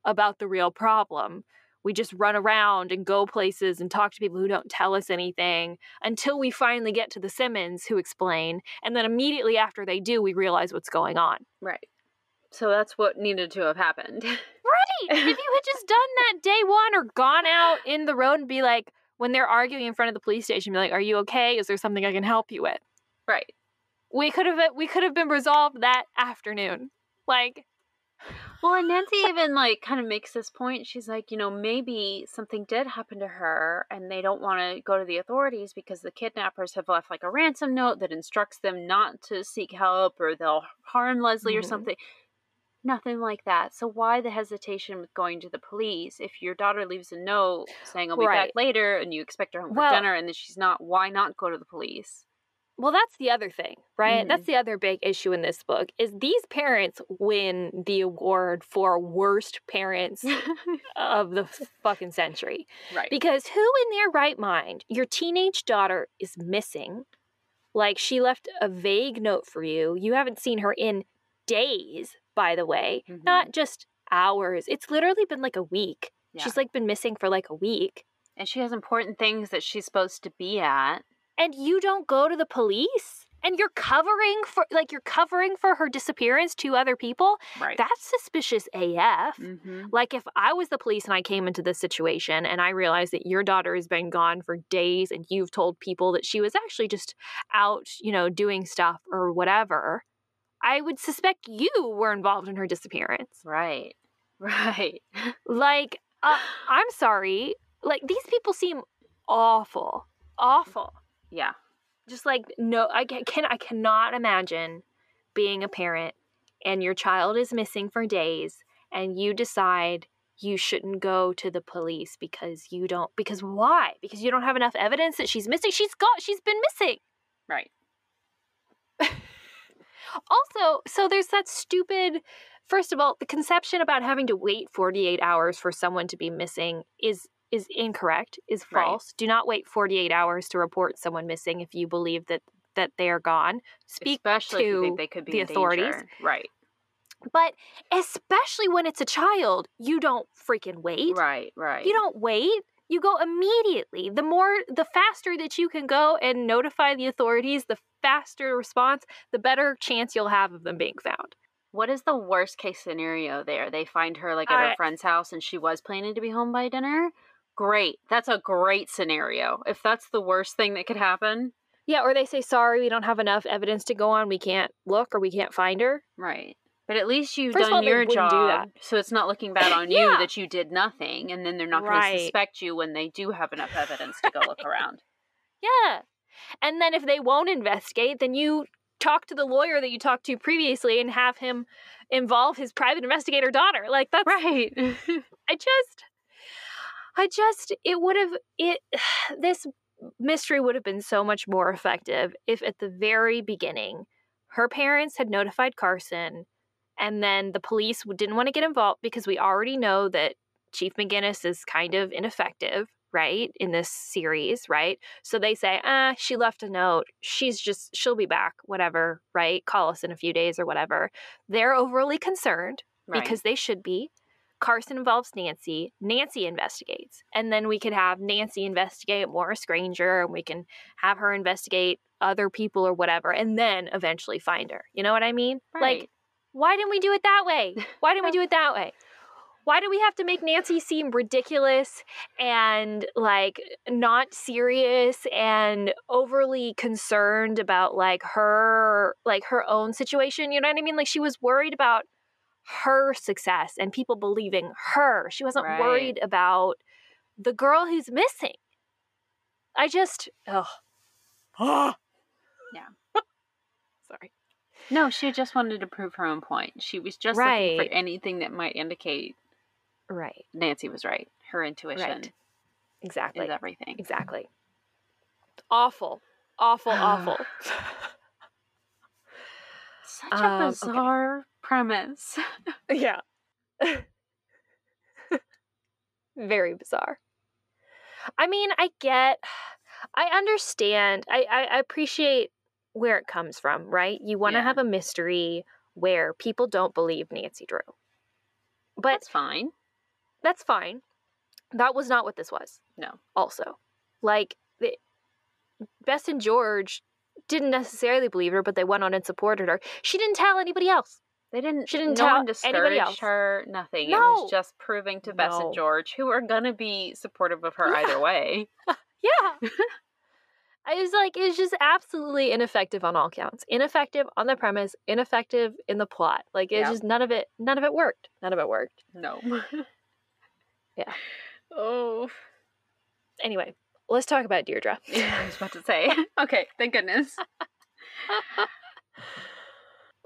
about the real problem. We just run around and go places and talk to people who don't tell us anything until we finally get to the Simmons who explain. And then immediately after they do, we realize what's going on. Right. So that's what needed to have happened. Right! If you had just done that day one or gone out in the road and be like, when they're arguing in front of the police station, be like, are you okay? Is there something I can help you with? Right. We could have been resolved that afternoon. Like... Well, and Nancy even, like, kind of makes this point. She's like, you know, maybe something did happen to her and they don't want to go to the authorities because the kidnappers have left, like, a ransom note that instructs them not to seek help or they'll harm Leslie mm-hmm. or something. Nothing like that. So why the hesitation with going to the police? If your daughter leaves a note saying I'll be right. back later and you expect her home for dinner and then she's not, why not go to the police? Well, that's the other thing, right? Mm-hmm. That's the other big issue in this book is these parents win the award for worst parents of the fucking century. Right. Because who in their right mind, your teenage daughter is missing. Like, she left a vague note for you. You haven't seen her in days, by the way, mm-hmm. not just hours. It's literally been like a week. Yeah. She's like been missing for like a week. And she has important things that she's supposed to be at. And you don't go to the police and you're covering for her disappearance to other people. Right. That's suspicious AF. Mm-hmm. Like, if I was the police and I came into this situation and I realized that your daughter has been gone for days and you've told people that she was actually just out, you know, doing stuff or whatever, I would suspect you were involved in her disappearance. Right. Right. Like, I'm sorry. Like, these people seem awful. Awful. Yeah. Just like, no, I cannot imagine being a parent and your child is missing for days and you decide you shouldn't go to the police because why? Because you don't have enough evidence that she's missing. She's been missing. Right. Also, so there's that stupid, first of all, the conception about having to wait 48 hours for someone to be missing is incorrect, is false. Right. Do not wait 48 hours to report someone missing if you believe that they are gone. Speak especially to if you think they could be the authorities. Danger. Right. But especially when it's a child, you don't freaking wait. Right, right. You don't wait. You go immediately. The faster that you can go and notify the authorities, the faster response, the better chance you'll have of them being found. What is the worst case scenario there? They find her, like, at her friend's house and she was planning to be home by dinner? Great. That's a great scenario. If that's the worst thing that could happen. Yeah, or they say, sorry, we don't have enough evidence to go on. We can't look or we can't find her. Right. But at least you've done your job. Do that. So it's not looking bad on you that you did nothing. And then they're not going to suspect you when they do have enough evidence to go look around. Yeah. And then if they won't investigate, then you talk to the lawyer that you talked to previously and have him involve his private investigator daughter. Like, that's... Right. This mystery would have been so much more effective if at the very beginning her parents had notified Carson and then the police didn't want to get involved because we already know that Chief McGinnis is kind of ineffective, right, in this series, right? So they say, she left a note. She'll be back, whatever, right? Call us in a few days or whatever. They're overly concerned right. because they should be. Carson involves Nancy. Nancy investigates. And then we could have Nancy investigate Morris Granger and we can have her investigate other people or whatever and then eventually find her. You know what I mean? Right. Like, why didn't we do it that way? why do we have to make Nancy seem ridiculous and like not serious and overly concerned about like her own situation? You know what I mean? Like she was worried about her success and people believing her. She wasn't right. worried about the girl who's missing. I just, oh, yeah. Sorry. No, she just wanted to prove her own point. She was just right. looking for anything that might indicate right. Nancy was right. Her intuition. Right. Exactly. Is everything. Exactly. Awful. Awful, awful. Such a bizarre okay. premise. Yeah. Very bizarre. I mean, I understand. I appreciate where it comes from, right? You want to yeah. have a mystery where people don't believe Nancy Drew. But that's fine. That's fine. That was not what this was. No. Also, like, Bess and George didn't necessarily believe her, but they went on and supported her. She didn't tell anybody else. She didn't tell anybody else. Her, nothing. No. It was just proving to Bess and George, who are going to be supportive of her yeah. either way. Yeah. I was like, it's just absolutely ineffective on all counts. Ineffective on the premise, ineffective in the plot. Like, it's yeah. just none of it worked. None of it worked. No. Yeah. Oh. Anyway, let's talk about Deirdre. Yeah, I was about to say. Okay, thank goodness.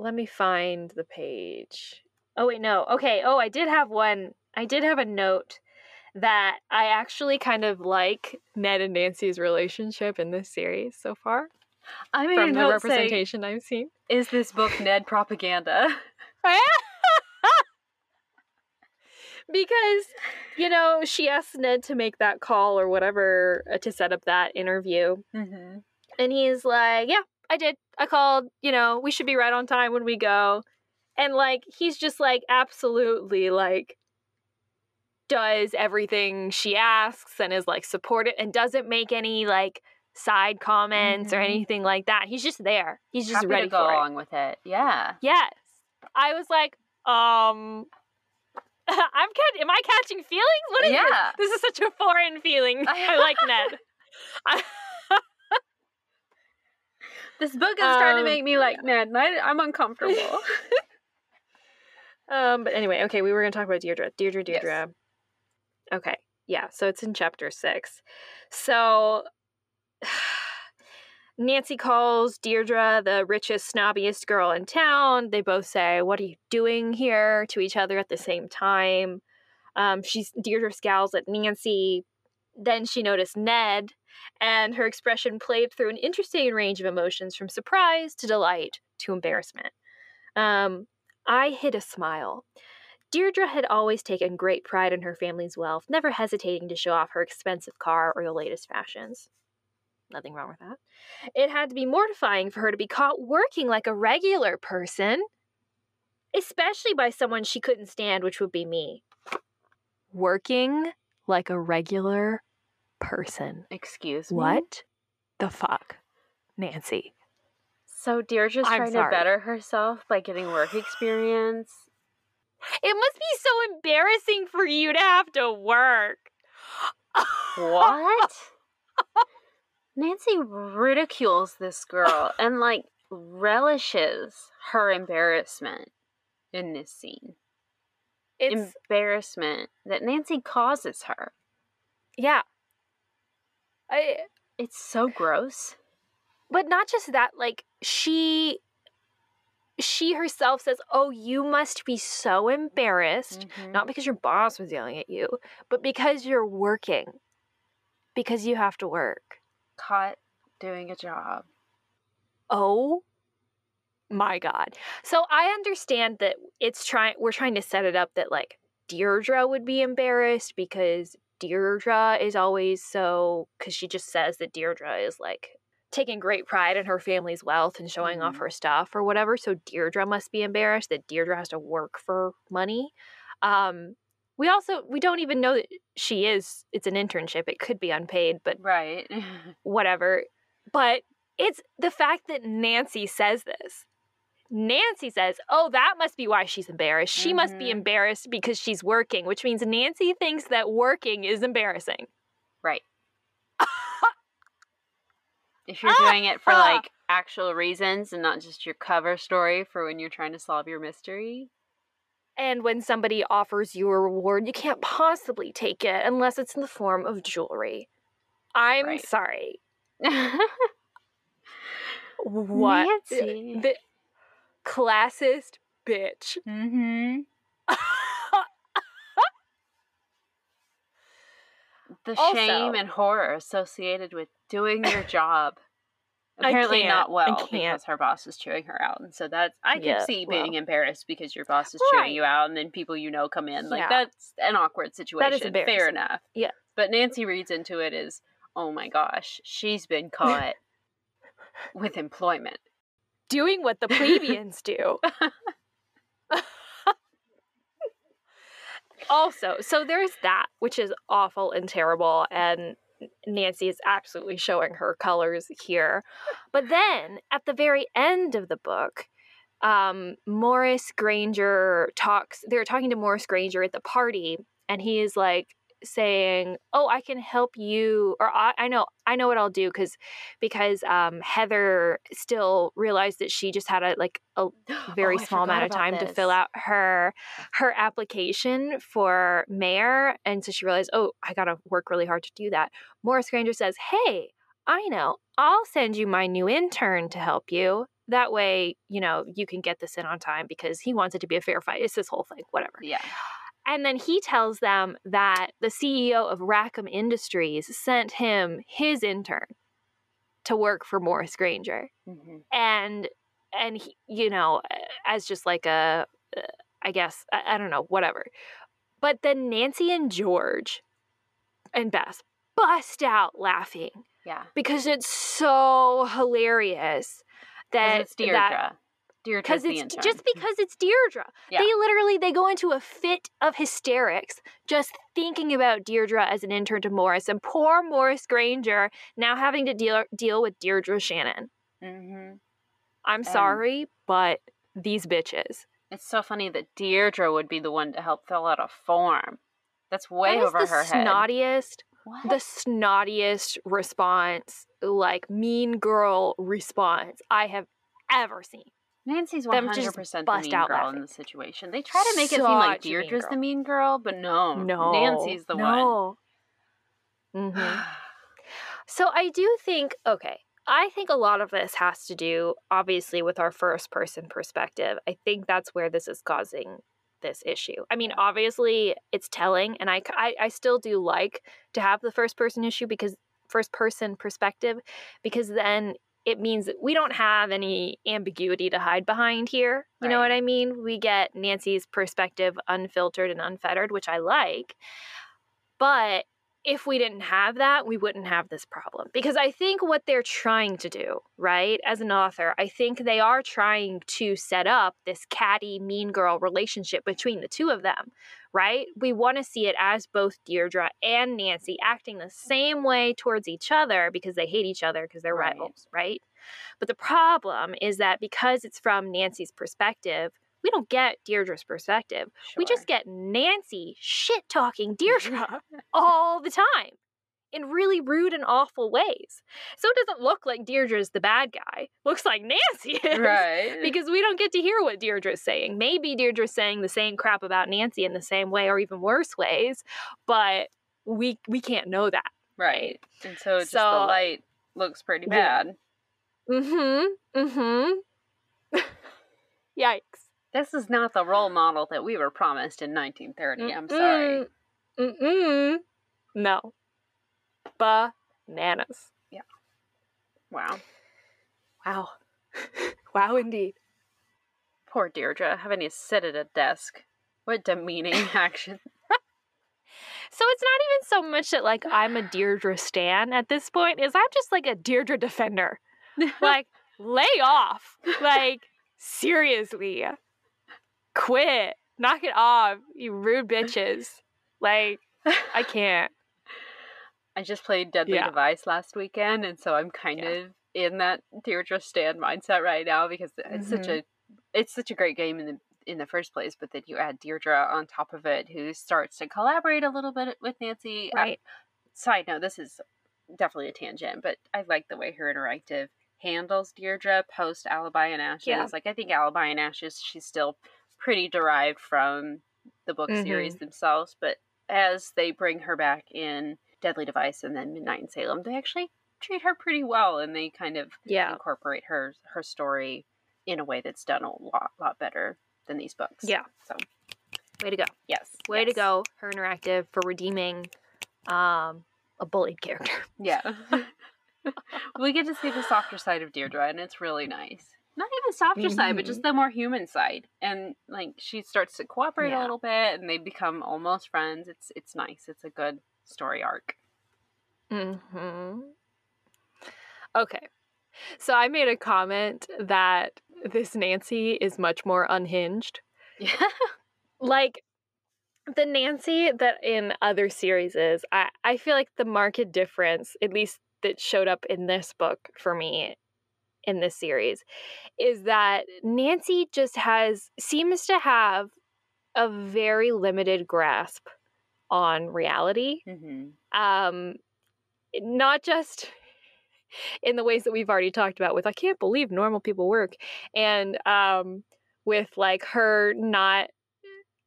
Let me find the page. Oh, wait, no. Okay. Oh, I did have one. I did have a note that I actually kind of like Ned and Nancy's relationship in this series so far. I mean, from the representation I've seen. Is this book Ned propaganda? Because, you know, she asked Ned to make that call or whatever to set up that interview. Mm-hmm. And he's like, yeah, I did. I called, you know, we should be right on time when we go. And, like, he's just, like, absolutely, like, does everything she asks and is, like, supportive and doesn't make any, like, side comments mm-hmm. or anything like that. He's just there. He's just happy ready to go for along it. With it. Yeah. Yes. I was like, am I catching feelings? What is yeah. this? This is such a foreign feeling. I like Ned. This book is trying to make me like Ned, and I'm uncomfortable. But anyway, okay, we were going to talk about Deirdre. Deirdre. Yes. Okay, yeah, so it's in chapter 6. So Nancy calls Deirdre the richest, snobbiest girl in town. They both say, "What are you doing here?" to each other at the same time. Deirdre scowls at Nancy. Then she noticed Ned, and her expression played through an interesting range of emotions from surprise to delight to embarrassment. I hid a smile. Deirdre had always taken great pride in her family's wealth, never hesitating to show off her expensive car or the latest fashions. Nothing wrong with that. It had to be mortifying for her to be caught working like a regular person, especially by someone she couldn't stand, which would be me. Working like a regular person. Excuse me? What the fuck, Nancy? So Deirdre's trying to better herself by getting work experience. It must be so embarrassing for you to have to work. What? Nancy ridicules this girl and, like, relishes her embarrassment in this scene. It's embarrassment that Nancy causes her. Yeah. It's so gross. But not just that, like, she herself says, "Oh, you must be so embarrassed," mm-hmm. not because your boss was yelling at you, but because you're working. Because you have to work. Caught doing a job. Oh. My God. So I understand that we're trying to set it up that, like, Deirdre would be embarrassed because Deirdre is always because she just says that Deirdre is, like, taking great pride in her family's wealth and showing mm-hmm. off her stuff or whatever. So Deirdre must be embarrassed that Deirdre has to work for money. We don't even know that it's an internship. It could be unpaid, but right. whatever. But it's the fact that Nancy says this. Nancy says, oh, that must be why she's embarrassed. She must be embarrassed because she's working, which means Nancy thinks that working is embarrassing. Right. If you're doing it for, like, actual reasons and not just your cover story for when you're trying to solve your mystery. And when somebody offers you a reward, you can't possibly take it unless it's in the form of jewelry. I'm sorry. What? Nancy. The classist bitch. Mm-hmm. The shame and horror associated with doing your job. Apparently not well, because her boss is chewing her out. And so that's, I can see being embarrassed because your boss is chewing you out and then people you know come in. Like, that's an awkward situation. That is embarrassing. Fair enough. Yeah. But Nancy reads into it as, oh my gosh, she's been caught with employment. Doing what the plebeians do. Also, so there's that, which is awful and terrible, and Nancy is absolutely showing her colors here. But then, at the very end of the book, Morris Granger talks, they're talking to Morris Granger at the party, and he is like saying, oh, I can help you, or I know what I'll do, because Heather still realized that she just had a very small amount of time to fill out her application for mayor, and so she realized, oh, I gotta work really hard to do that. Morris Granger says, hey, I know, I'll send you my new intern to help you, that way, you know, you can get this in on time, because he wants it to be a fair fight. It's this whole thing, whatever. Yeah. And then he tells them that the CEO of Rackham Industries sent him his intern to work for Morris Granger. Mm-hmm. And he, you know, as just like a, I guess, I don't know, whatever. But then Nancy and George and Bess bust out laughing. Yeah. Because it's so hilarious that it's Deirdre. Because it's just because it's Deirdre. Yeah. They go into a fit of hysterics just thinking about Deirdre as an intern to Morris, and poor Morris Granger now having to deal with Deirdre Shannon. Mm-hmm. I'm sorry, but these bitches. It's so funny that Deirdre would be the one to help fill out a form. That's way over her head. The snottiest response, like mean girl response I have ever seen. Nancy's 100% the mean girl in the situation. They try to make it seem like Deirdre's the mean girl, but no. Nancy's the one. Mm-hmm. So I do think, I think a lot of this has to do, obviously, with our first-person perspective. I think that's where this is causing this issue. I mean, obviously, it's telling, and I still do like to have the first-person perspective, because then it means that we don't have any ambiguity to hide behind here. You know what I mean? We get Nancy's perspective unfiltered and unfettered, which I like. But if we didn't have that, we wouldn't have this problem. Because I think what they're trying to do, right, as an author, I think they are trying to set up this catty, mean girl relationship between the two of them, right? We want to see it as both Deirdre and Nancy acting the same way towards each other because they hate each other because they're rivals, right? But the problem is that because it's from Nancy's perspective, we don't get Deirdre's perspective. Sure. We just get Nancy shit-talking Deirdre all the time in really rude and awful ways. So it doesn't look like Deirdre's the bad guy. Looks like Nancy is. Right. Because we don't get to hear what Deirdre's saying. Maybe Deirdre's saying the same crap about Nancy in the same way or even worse ways, but we can't know that. Right. And so just the light looks pretty bad. Mm-hmm. Mm-hmm. Yikes. This is not the role model that we were promised in 1930. I'm sorry. No. Bananas. Yeah. Wow. Wow, indeed. Poor Deirdre, having to sit at a desk. What demeaning action. So it's not even so much that, like, I'm a Deirdre stan at this point. I'm just, like, a Deirdre defender. Like, lay off. Like, seriously. Quit. Knock it off, you rude bitches. Like, I can't. I just played Deadly Device last weekend, and so I'm kind of in that Deirdre Stan mindset right now because it's such a it's such a great game in the first place, but then you add Deirdre on top of it, who starts to collaborate a little bit with Nancy. Right. Side note, this is definitely a tangent, but I like the way her interactive handles Deirdre post Alibi and Ashes. Yeah. Like, I think Alibi and Ashes, she's still pretty derived from the book series themselves, but as they bring her back in Deadly Device and then Midnight in Salem, they actually treat her pretty well, and they kind of incorporate her story in a way that's done a lot better than these books. Yeah. So, way to go. Yes. Way to go, her interactive, for redeeming a bullied character. Yeah. We get to see the softer side of Deirdre, and it's really nice. Not even softer side, but just the more human side. And, like, she starts to cooperate a little bit, and they become almost friends. It's nice. It's a good story arc. Mm-hmm. Okay. So I made a comment that this Nancy is much more unhinged. Yeah. Like, the Nancy that in other series is, I feel like the marked difference, at least that showed up in this book for me, in this series, is that Nancy just seems to have a very limited grasp on reality. Mm-hmm. Not just in the ways that we've already talked about with, I can't believe normal people work, and with, like, her not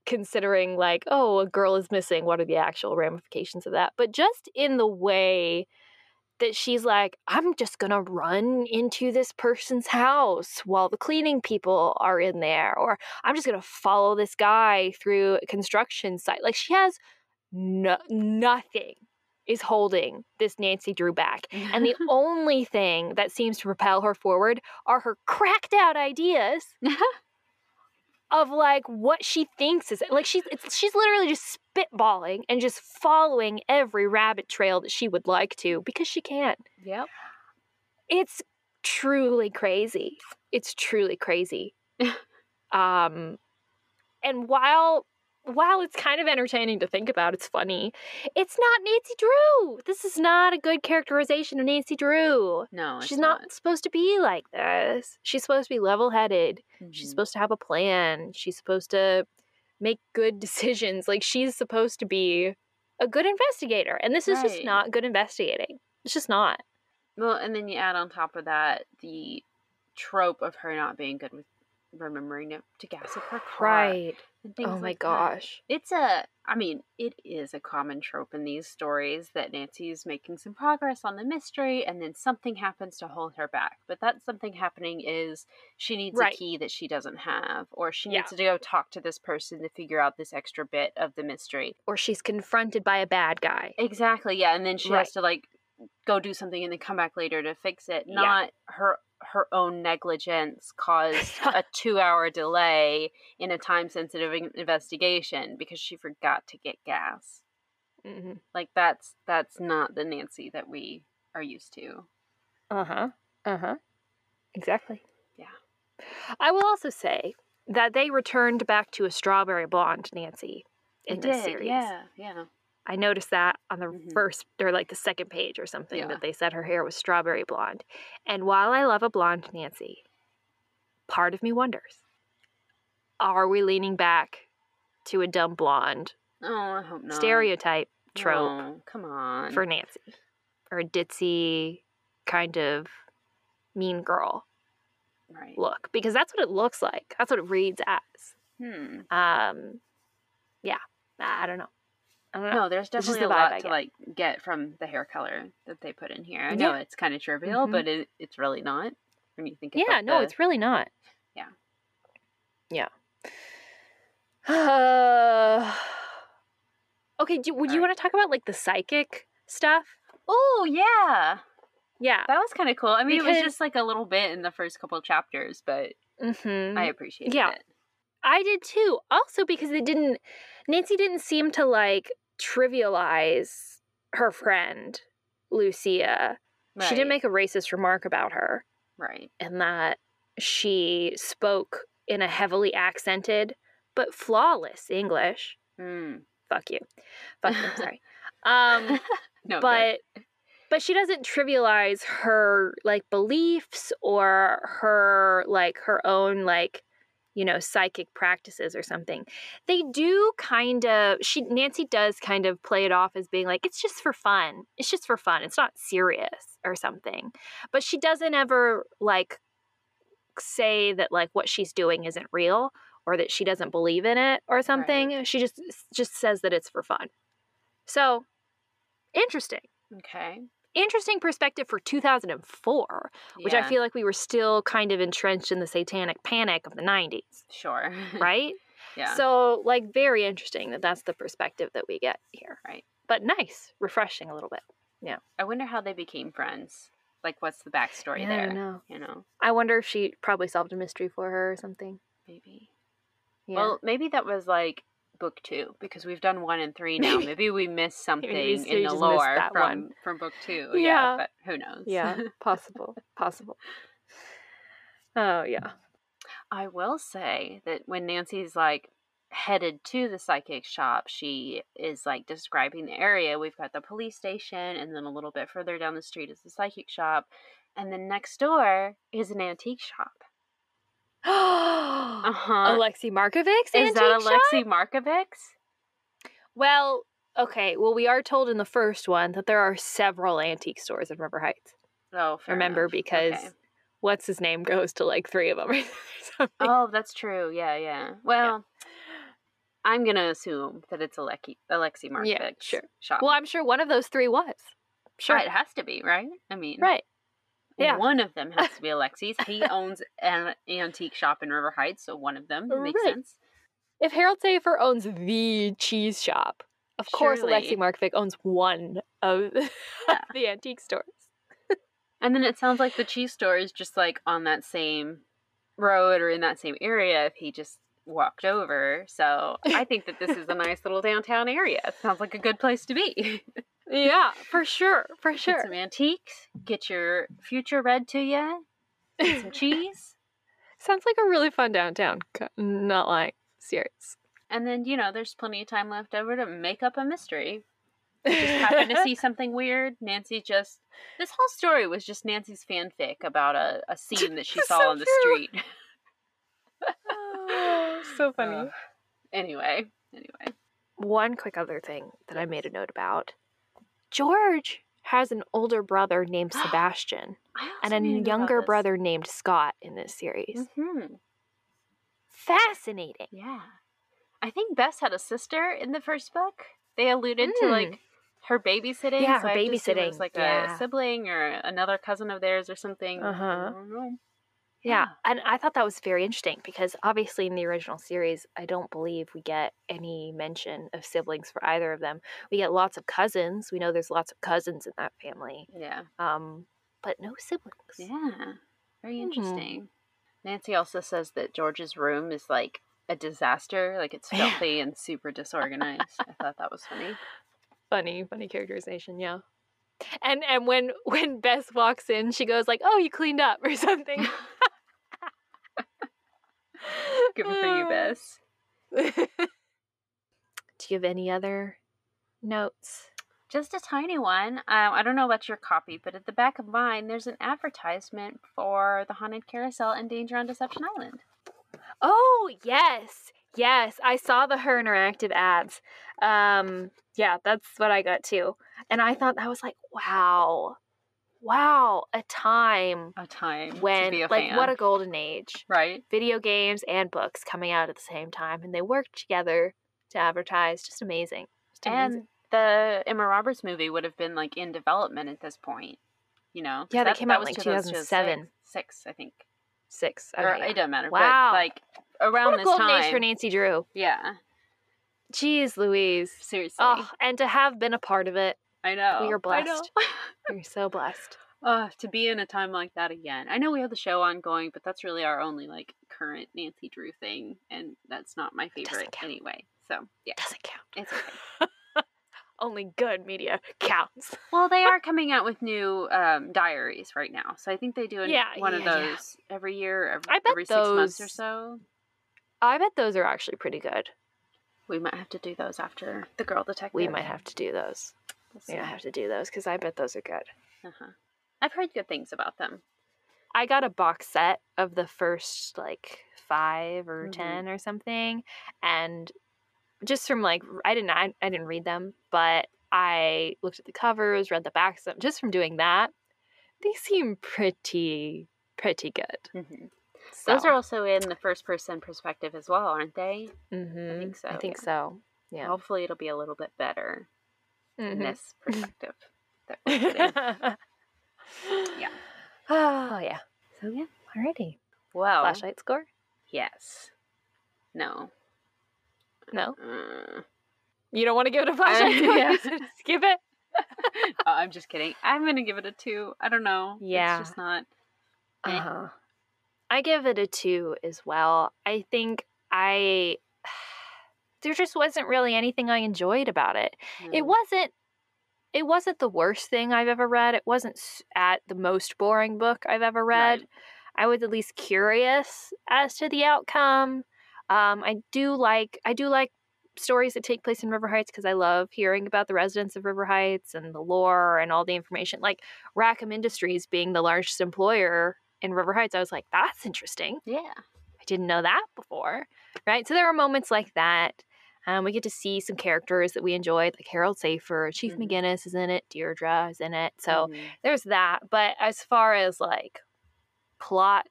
considering, like, oh, a girl is missing, what are the actual ramifications of that? But just in the way that she's like, I'm just gonna run into this person's house while the cleaning people are in there, or I'm just gonna follow this guy through a construction site. Like, she has nothing is holding this Nancy Drew back. And the only thing that seems to propel her forward are her cracked out ideas of, like, what she thinks is, like, she's literally just spitballing and just following every rabbit trail that she would like to, because she can. Yep. It's truly crazy. It's truly crazy. And while it's kind of entertaining to think about, it's funny, it's not Nancy Drew. This is not a good characterization of Nancy Drew. No, she's not supposed to be like this. She's supposed to be level-headed. Mm-hmm. She's supposed to have a plan. She's supposed to make good decisions. Like, she's supposed to be a good investigator. And this is just not good investigating. It's just not. Well, and then you add on top of that the trope of her not being good with remembering to gas up her car. Right. Oh, my gosh. It is a common trope in these stories that Nancy is making some progress on the mystery and then something happens to hold her back. But that something happening is she needs a key that she doesn't have, or she needs to go talk to this person to figure out this extra bit of the mystery. Or she's confronted by a bad guy. Exactly, yeah. And then she has to, like, go do something and then come back later to fix it. Not her own negligence caused a 2-hour delay in a time-sensitive investigation because she forgot to get gas. Mm-hmm. Like, that's not the Nancy that we are used to. Uh-huh. Uh-huh. Exactly. Yeah. I will also say that they returned back to a strawberry blonde Nancy in this series. Yeah, yeah. I noticed that on the first, or like the second page or something, that they said her hair was strawberry blonde. And while I love a blonde Nancy, part of me wonders, are we leaning back to a dumb blonde I hope not. Stereotype trope come on. For Nancy? Or a ditzy kind of mean girl look? Because that's what it looks like. That's what it reads as. Yeah, I don't know. No, there's definitely a lot to like get from the hair color that they put in here. I know it's kind of trivial, but it's really not when you think about it. Yeah, no, it's really not. Yeah. Yeah. Okay, would you want to talk about like the psychic stuff? Oh, yeah. Yeah. That was kind of cool. I mean, it was just like a little bit in the first couple of chapters, but I appreciated it. I did too. Also because Nancy didn't seem to like trivialize her friend, Lucia. Right. She didn't make a racist remark about her. Right. And that she spoke in a heavily accented but flawless English. Fuck you. Fuck you. I'm sorry. No, but she doesn't trivialize her like beliefs or her like her own like you know, psychic practices or something. They do kind of, Nancy does kind of play it off as being like, it's just for fun. It's just for fun. It's not serious or something. But she doesn't ever like say that like what she's doing isn't real or that she doesn't believe in it or something. Right. She just says that it's for fun. So interesting. Okay. Interesting perspective for 2004, which I feel like we were still kind of entrenched in the satanic panic of the 90s. Sure. Right? Yeah. So, like, very interesting that that's the perspective that we get here. Right. But nice. Refreshing a little bit. Yeah. I wonder how they became friends. Like, what's the backstory there? I don't know. You know? I wonder if she probably solved a mystery for her or something. Maybe. Yeah. Well, maybe that was, like, book 2, because we've done 1 and 3 now. Maybe we missed something in the lore from book 2. Yeah. But who knows? Yeah. Possible. Oh, yeah. I will say that when Nancy's like headed to the psychic shop, she is like describing the area. We've got the police station, and then a little bit further down the street is the psychic shop, and then next door is an antique shop. Alexi Markovic's antique shop? Is that Alexi Markovic's? Well, okay. Well, we are told in the first one that there are several antique stores in River Heights. Oh, fair enough. Because what's his name goes to like 3 of them or something. Oh, that's true. Yeah. Well, I'm going to assume that it's Alexi Markovic's shop. Well, I'm sure one of those 3 was. Sure. Right, it has to be, right? I mean. Right. Yeah. One of them has to be Alexi's. He owns an antique shop in River Heights, so one of them makes sense. If Harold Safer owns the cheese shop, of course Alexi Markovic owns one of the antique stores. And then it sounds like the cheese store is just like on that same road or in that same area if he just walked over. So I think that this is a nice little downtown area. It sounds like a good place to be. Yeah, for sure. Get some antiques. Get your future read to you. Get some cheese. Sounds like a really fun downtown. Not like serious. And then, you know, there's plenty of time left over to make up a mystery. You just happen to see something weird. This whole story was just Nancy's fanfic about a scene that she saw on the street. So funny. Anyway. One quick other thing that I made a note about. George has an older brother named Sebastian and a younger brother named Scott in this series. Mm-hmm. Fascinating. Yeah. I think Bess had a sister in the first book. They alluded to like her babysitting. Yeah, so her babysitting. It was like a sibling or another cousin of theirs or something. I don't know. Yeah, and I thought that was very interesting because obviously in the original series, I don't believe we get any mention of siblings for either of them. We get lots of cousins. We know there's lots of cousins in that family. Yeah. But no siblings. Yeah, very interesting. Nancy also says that George's room is like a disaster. Like it's filthy and super disorganized. I thought that was funny. Funny characterization, yeah. And when Bess walks in, she goes like, "Oh, you cleaned up" or something. Good for you, Bess. Do you have any other notes? Just a tiny one. I don't know about your copy, but at the back of mine, there's an advertisement for The Haunted Carousel and Danger on Deception Island. Oh, yes. I saw the Her Interactive ads. Yeah, that's what I got too. And I thought that was like, wow, a time when, to be a fan. What a golden age, right? Video games and books coming out at the same time, and they worked together to advertise. Just amazing. And the Emma Roberts movie would have been like in development at this point, you know? Yeah, that came out like 2007, six, I think. Six. Okay. Or, it doesn't matter. Wow. But like around this time. What a golden age for Nancy Drew. Yeah. Jeez Louise. Seriously. Oh, and to have been a part of it. I know. We are blessed. I know. We're so blessed. To be in a time like that again. I know we have the show ongoing, but that's really our only like current Nancy Drew thing, and that's not my favorite anyway. So yeah. Doesn't count. It's okay. Only good media counts. Well, they are coming out with new diaries right now, so I think they do one of those every year, every 6 months or so. I bet those are actually pretty good. We might have to do those after The Girl Detective. We might have to do those because I bet those are good. I've heard good things about them. I got a box set of the first like 5 or 10 or something. And just from like, I didn't read them, but I looked at the covers, read the back of them. Just from doing that, they seem pretty good. Mm-hmm. So. Those are also in the first-person perspective as well, aren't they? Mm-hmm. I think so. Yeah. Hopefully it'll be a little bit better in this perspective that we're putting. Yeah. Oh, yeah. So, yeah. Alrighty. Well. Flashlight score? Yes. No? You don't want to give it a flashlight score? Yeah. Skip it? Oh, I'm just kidding. I'm going to give it a 2. I don't know. Yeah. It's just not... I give it a 2 as well. I think there just wasn't really anything I enjoyed about it. Mm. It wasn't the worst thing I've ever read. It wasn't at the most boring book I've ever read. Right. I was at least curious as to the outcome. I do like stories that take place in River Heights because I love hearing about the residents of River Heights and the lore and all the information. Like Rackham Industries being the largest employer in River Heights, I was like, that's interesting. Yeah. I didn't know that before, right? So there are moments like that. We get to see some characters that we enjoyed, like Harold Safer, Chief McGinnis is in it, Deirdre is in it. So there's that. But as far as like plot,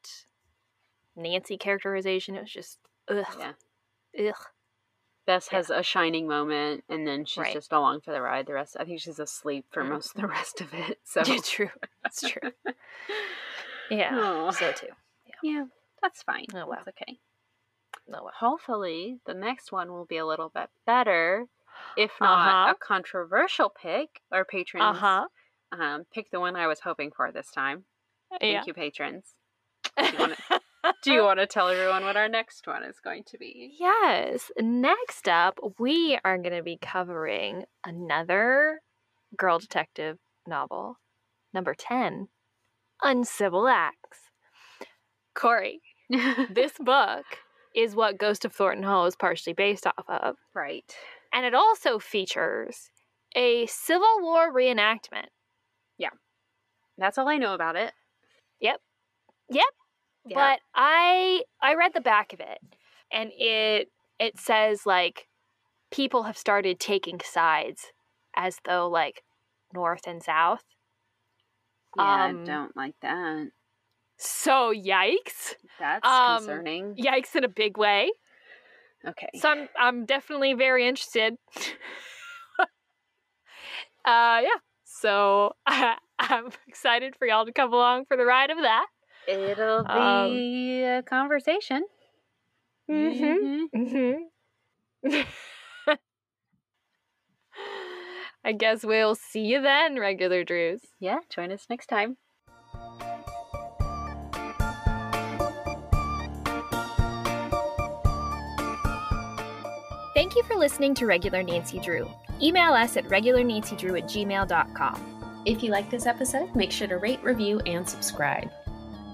Nancy characterization, it was just ugh. Yeah. Ugh. Bess has a shining moment, and then she's just along for the ride. The rest, I think she's asleep for most of the rest of it. So true. It's true. Yeah, so too. Yeah, that's fine. Oh, wow. That's okay. Oh, wow. Hopefully, the next one will be a little bit better, if not a controversial pick. Our patrons pick the one I was hoping for this time. Thank you, patrons. Do you want to tell everyone what our next one is going to be? Yes. Next up, we are going to be covering another girl detective novel, number 10. Uncivil Acts. Corey, this book is what Ghost of Thornton Hall is partially based off of. Right. And it also features a Civil War reenactment. Yeah. That's all I know about it. Yep. Yeah. But I read the back of it, and it says, like, people have started taking sides as though, like, North and South. Yeah, I don't like that. So, yikes. That's concerning. Yikes in a big way. Okay. So I'm definitely very interested. Yeah. So I'm excited for y'all to come along for the ride of that. It'll be a conversation. I guess we'll see you then, regular Drews. Yeah, join us next time. Thank you for listening to Regular Nancy Drew. Email us at regularnancydrew@gmail.com. If you like this episode, make sure to rate, review, and subscribe.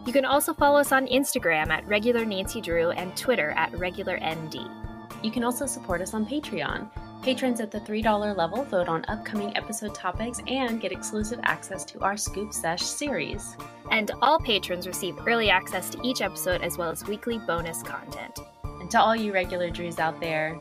You can also follow us on Instagram at @regularnancydrew and Twitter at @regularnd. You can also support us on Patreon. Patrons at the $3 level vote on upcoming episode topics and get exclusive access to our Scoop Sesh series. And all patrons receive early access to each episode as well as weekly bonus content. And to all you regular Drews out there,